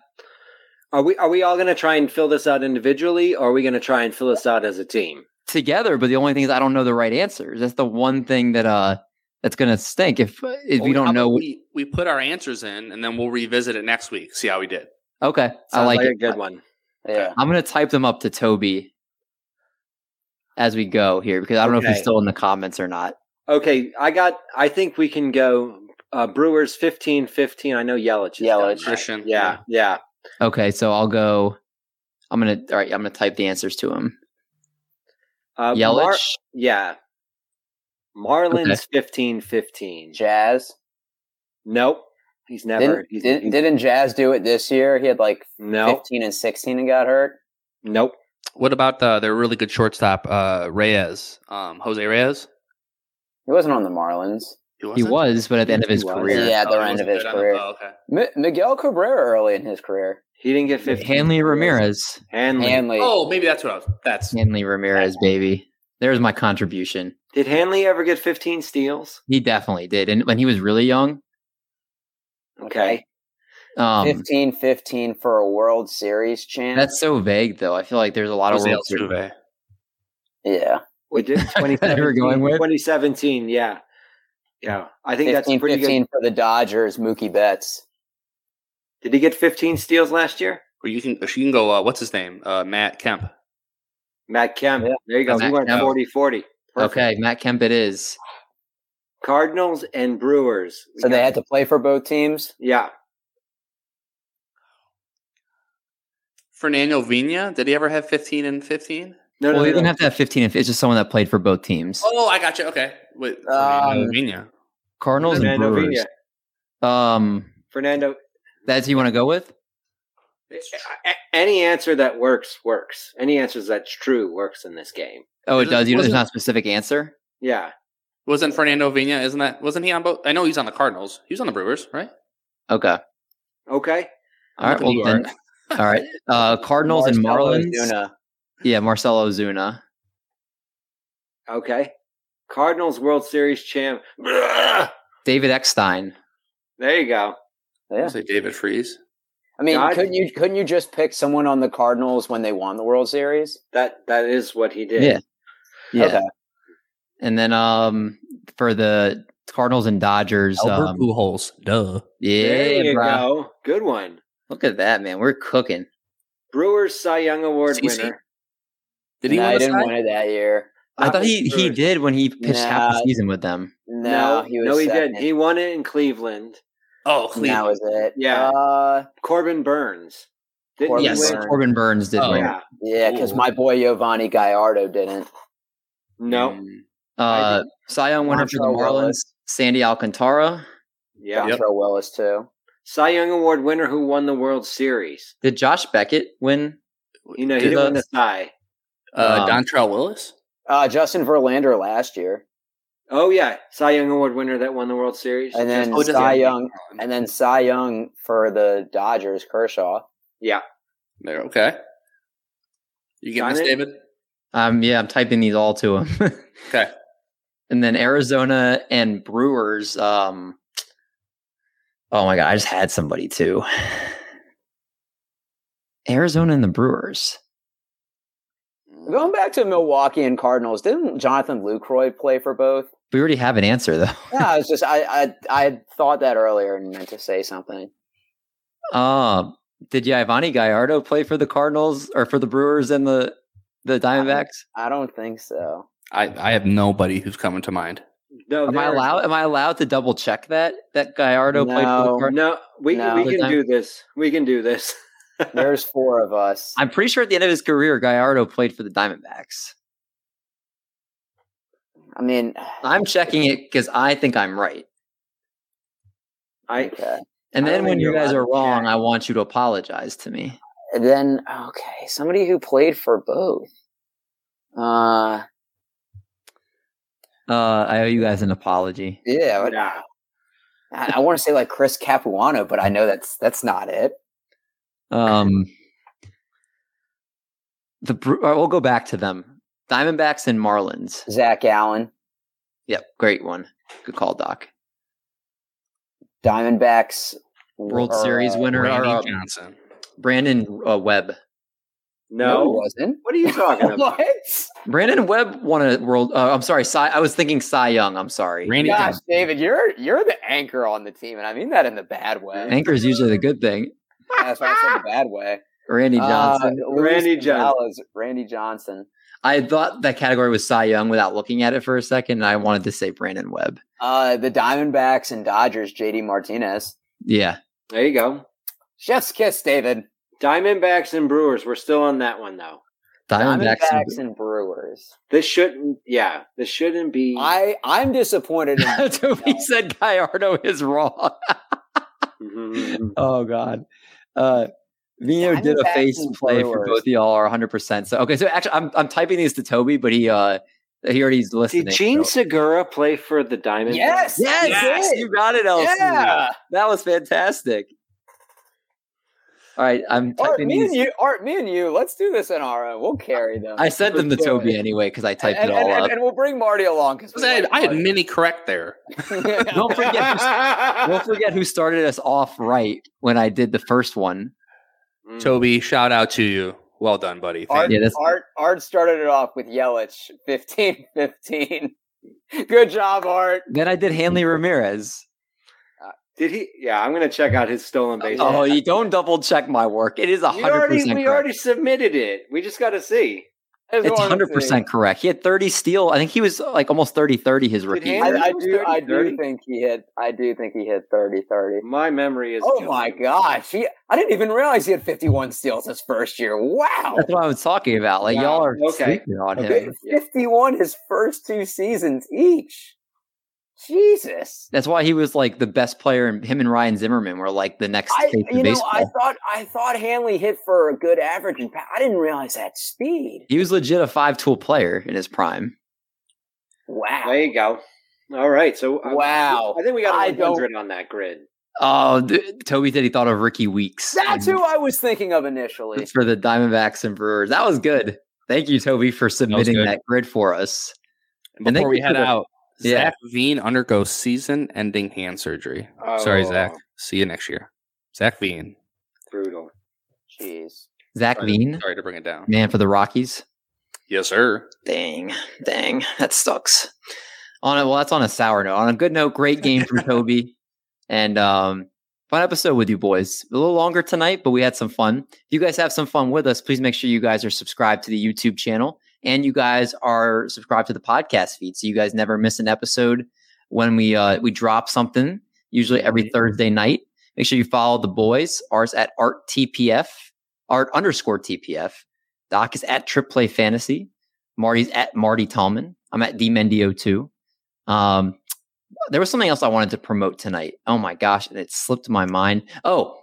Are we all going to try and fill this out individually, or are we going to try and fill this out as a team? Together, but the only thing is I don't know the right answers. That's the one thing that that's going to stink if we don't know. We put our answers in, and then we'll revisit it next week, see how we did. Okay. Sounds I like it. A good one. Yeah. I'm going to type them up to Toby as we go here, because I don't know if he's still in the comments or not. Okay, I think we can go Brewers 15-15. I know Yelich. Yelich. Yeah. Okay, so I'll go. I'm gonna type the answers to him. Yelich, Marlins 15-15. Jazz, nope. He's never. Didn't Jazz do it this year? He had like 15 and 16 and got hurt. Nope. What about their really good shortstop, Reyes? Jose Reyes. He wasn't on the Marlins. He was, but at the end of his career. Yeah, at the end of his career. Miguel Cabrera early in his career. He didn't get 15. Hanley Ramirez. Hanley. Oh, maybe that's what I was. That's Hanley Ramirez, baby. There's my contribution. Did Hanley ever get 15 steals? He definitely did. And when he was really young. Okay. 15-15 for a World Series champ. That's so vague, though. I feel like there's a lot of World Series. Yeah. We did 2017, yeah. Yeah, I think 15 for the Dodgers, Mookie Betts. Did he get 15 steals last year? Or you can go, what's his name? Matt Kemp. Matt Kemp. Yeah. There you go. We went 40-40. Perfect. Okay, Matt Kemp it is. Cardinals and Brewers. So they had to play for both teams? Yeah. Fernando Vina, did he ever have 15 and 15? No, well, no, he didn't have to have 15. It's just someone that played for both teams. Oh, I got you. Okay. Wait, Fernando Vina. Cardinals Fernando and Brewers. Vina. Fernando. That's who you want to go with? Any answer that works. Any answer that's true works in this game. Oh, it does. You know, there's not a specific answer? Yeah. Wasn't Fernando Vina, wasn't he on both? I know he's on the Cardinals. He was on the Brewers, right? Okay. All right. Well, then, all right. Cardinals and Marlins. Zuna. Yeah, Marcell Ozuna. Okay. Cardinals World Series champ. David Eckstein. There you go. Yeah. I'll say David Freese. I mean, couldn't you just pick someone on the Cardinals when they won the World Series? That is what he did. Yeah. Okay. And then for the Cardinals and Dodgers, Albert Pujols. Duh. Yeah, there you go. Good one. Look at that, man. We're cooking. Brewers Cy Young Award winner. Did he? No, he didn't win it that year. I thought he did when he pitched half the season with them. No, he didn't. He won it in Cleveland. Oh, Cleveland. That was it. Yeah. Corbin Burns. Corbin Burns did win. Yeah, because my boy Giovanni Gallardo didn't. No. Cy Young winner for the Marlins, Sandy Alcantara. Yeah. Montreal Willis, too. Cy Young Award winner who won the World Series. Did Josh Beckett win? You know, he didn't win the Cy. Dontrell Willis? Justin Verlander last year. Oh yeah, Cy Young Award winner that won the World Series, and then Cy Young for the Dodgers, Kershaw. Yeah, there. Okay, you get this, David? Yeah, I'm typing these all to him. Okay, and then Arizona and Brewers. Oh my God, I just had somebody too. Arizona and the Brewers. Going back to Milwaukee and Cardinals, didn't Jonathan Lucroy play for both? We already have an answer, though. Yeah, it's just I thought that earlier and meant to say something. Did Giovanni Gallardo play for the Cardinals or for the Brewers and the Diamondbacks? I don't think so. I have nobody who's coming to mind. No, am I allowed to double check that Gallardo played for the Cardinals? No, We can do this. There's four of us. I'm pretty sure at the end of his career, Gallardo played for the Diamondbacks. I mean, I'm checking it because I think I'm right. And then when you guys are wrong, I want you to apologize to me. And then, okay, somebody who played for both. I owe you guys an apology. Yeah. I want to say like Chris Capuano, but I know that's not it. We'll go back to them. Diamondbacks and Marlins. Zach Allen. Yep, great one. Good call, Doc. Diamondbacks World Series winner Johnson. Brandon Webb. No, he wasn't. What are you talking about? Brandon Webb won a world. I'm sorry, I was thinking Cy Young. I'm sorry. Gosh, David, you're the anchor on the team, and I mean that in the bad way. Anchor is usually the good thing. That's why I said the bad way. Randy Johnson. Randy Johnson. I thought that category was Cy Young without looking at it for a second, and I wanted to say Brandon Webb. The Diamondbacks and Dodgers, J.D. Martinez. Yeah. There you go. Chef's kiss, David. Diamondbacks and Brewers. We're still on that one, though. Diamondbacks and Brewers. This shouldn't be. I'm disappointed. Toby said Gallardo is wrong. Mm-hmm. Oh, God. Vino did a face play for both of y'all are 100%. So okay, so actually I'm typing these to Toby, but he already's listening. Did Gene Segura play for the Diamondbacks? Yes, you got it, LC. Yeah. That was fantastic. All right, I'm typing these. Me and you, let's do this in our own. We'll carry them. I sent them to Toby anyway because I typed it all up. And we'll bring Marty along. Because I had mini correct there. Don't forget who started us off right when I did the first one. Mm. Toby, shout out to you. Well done, buddy. Art started it off with Yelich, 15-15. Good job, Art. Then I did Hanley Ramirez. Did he? Yeah, I'm going to check out his stolen base. Oh, you don't double check my work. It is 100% correct. We already submitted it. We just got to see. It's 100% correct. He had 30 steals. I think he was like almost 30-30 his rookie year. I do think he hit 30-30. My memory is. Oh my gosh! I didn't even realize he had 51 steals his first year. Wow. That's what I was talking about. Like y'all are sleeping on him. 51 his first two seasons each. Jesus. That's why he was like the best player, and him and Ryan Zimmerman were like the next baseball. I thought Hanley hit for a good average, and I didn't realize that speed. He was legit a 5-tool player in his prime. Wow. There you go. All right. So I think we got 100 on that grid. Oh, Toby said he thought of Ricky Weeks. That's who I was thinking of initially. For the Diamondbacks and Brewers. That was good. Thank you, Toby, for submitting that grid for us. And before we head out, Zach Veen undergoes season-ending hand surgery. Oh. Sorry, Zach. See you next year. Zach Veen. Brutal. Jeez. Zach Veen? Sorry to bring it down. Man for the Rockies? Yes, sir. Dang. That sucks. That's on a sour note. On a good note, great game from Toby. And fun episode with you boys. A little longer tonight, but we had some fun. If you guys have some fun with us, please make sure you guys are subscribed to the YouTube channel. And you guys are subscribed to the podcast feed, so you guys never miss an episode when we drop something, usually every Thursday night. Make sure you follow the boys. Ours at ArtTPF, Art_TPF. Doc is at TripPlayFantasy. Marty's at Marty Tallman. I'm at DMendio2. There was something else I wanted to promote tonight. Oh, my gosh, and it slipped my mind. Oh,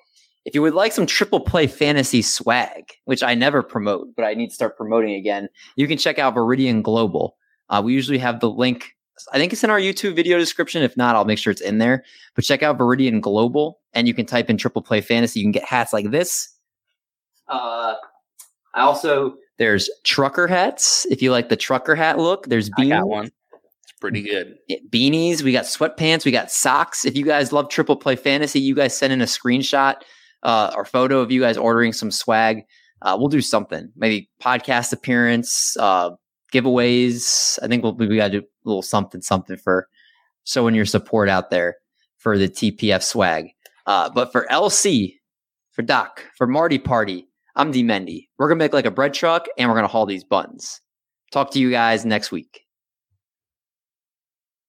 if you would like some Triple Play Fantasy swag, which I never promote, but I need to start promoting again, you can check out Viridian Global. We usually have the link. I think it's in our YouTube video description. If not, I'll make sure it's in there. But check out Viridian Global, and you can type in Triple Play Fantasy. You can get hats like this. There's trucker hats. If you like the trucker hat look, there's beanies. I got one. Pretty good. Beanies. We got sweatpants. We got socks. If you guys love Triple Play Fantasy, you guys send in a screenshot. Or photo of you guys ordering some swag. We'll do something. Maybe podcast appearance, giveaways. I think we got to do a little something for showing your support out there for the TPF swag. But for LC, for Doc, for Marty Party, I'm DMendy. We're going to make like a bread truck, and we're going to haul these buns. Talk to you guys next week.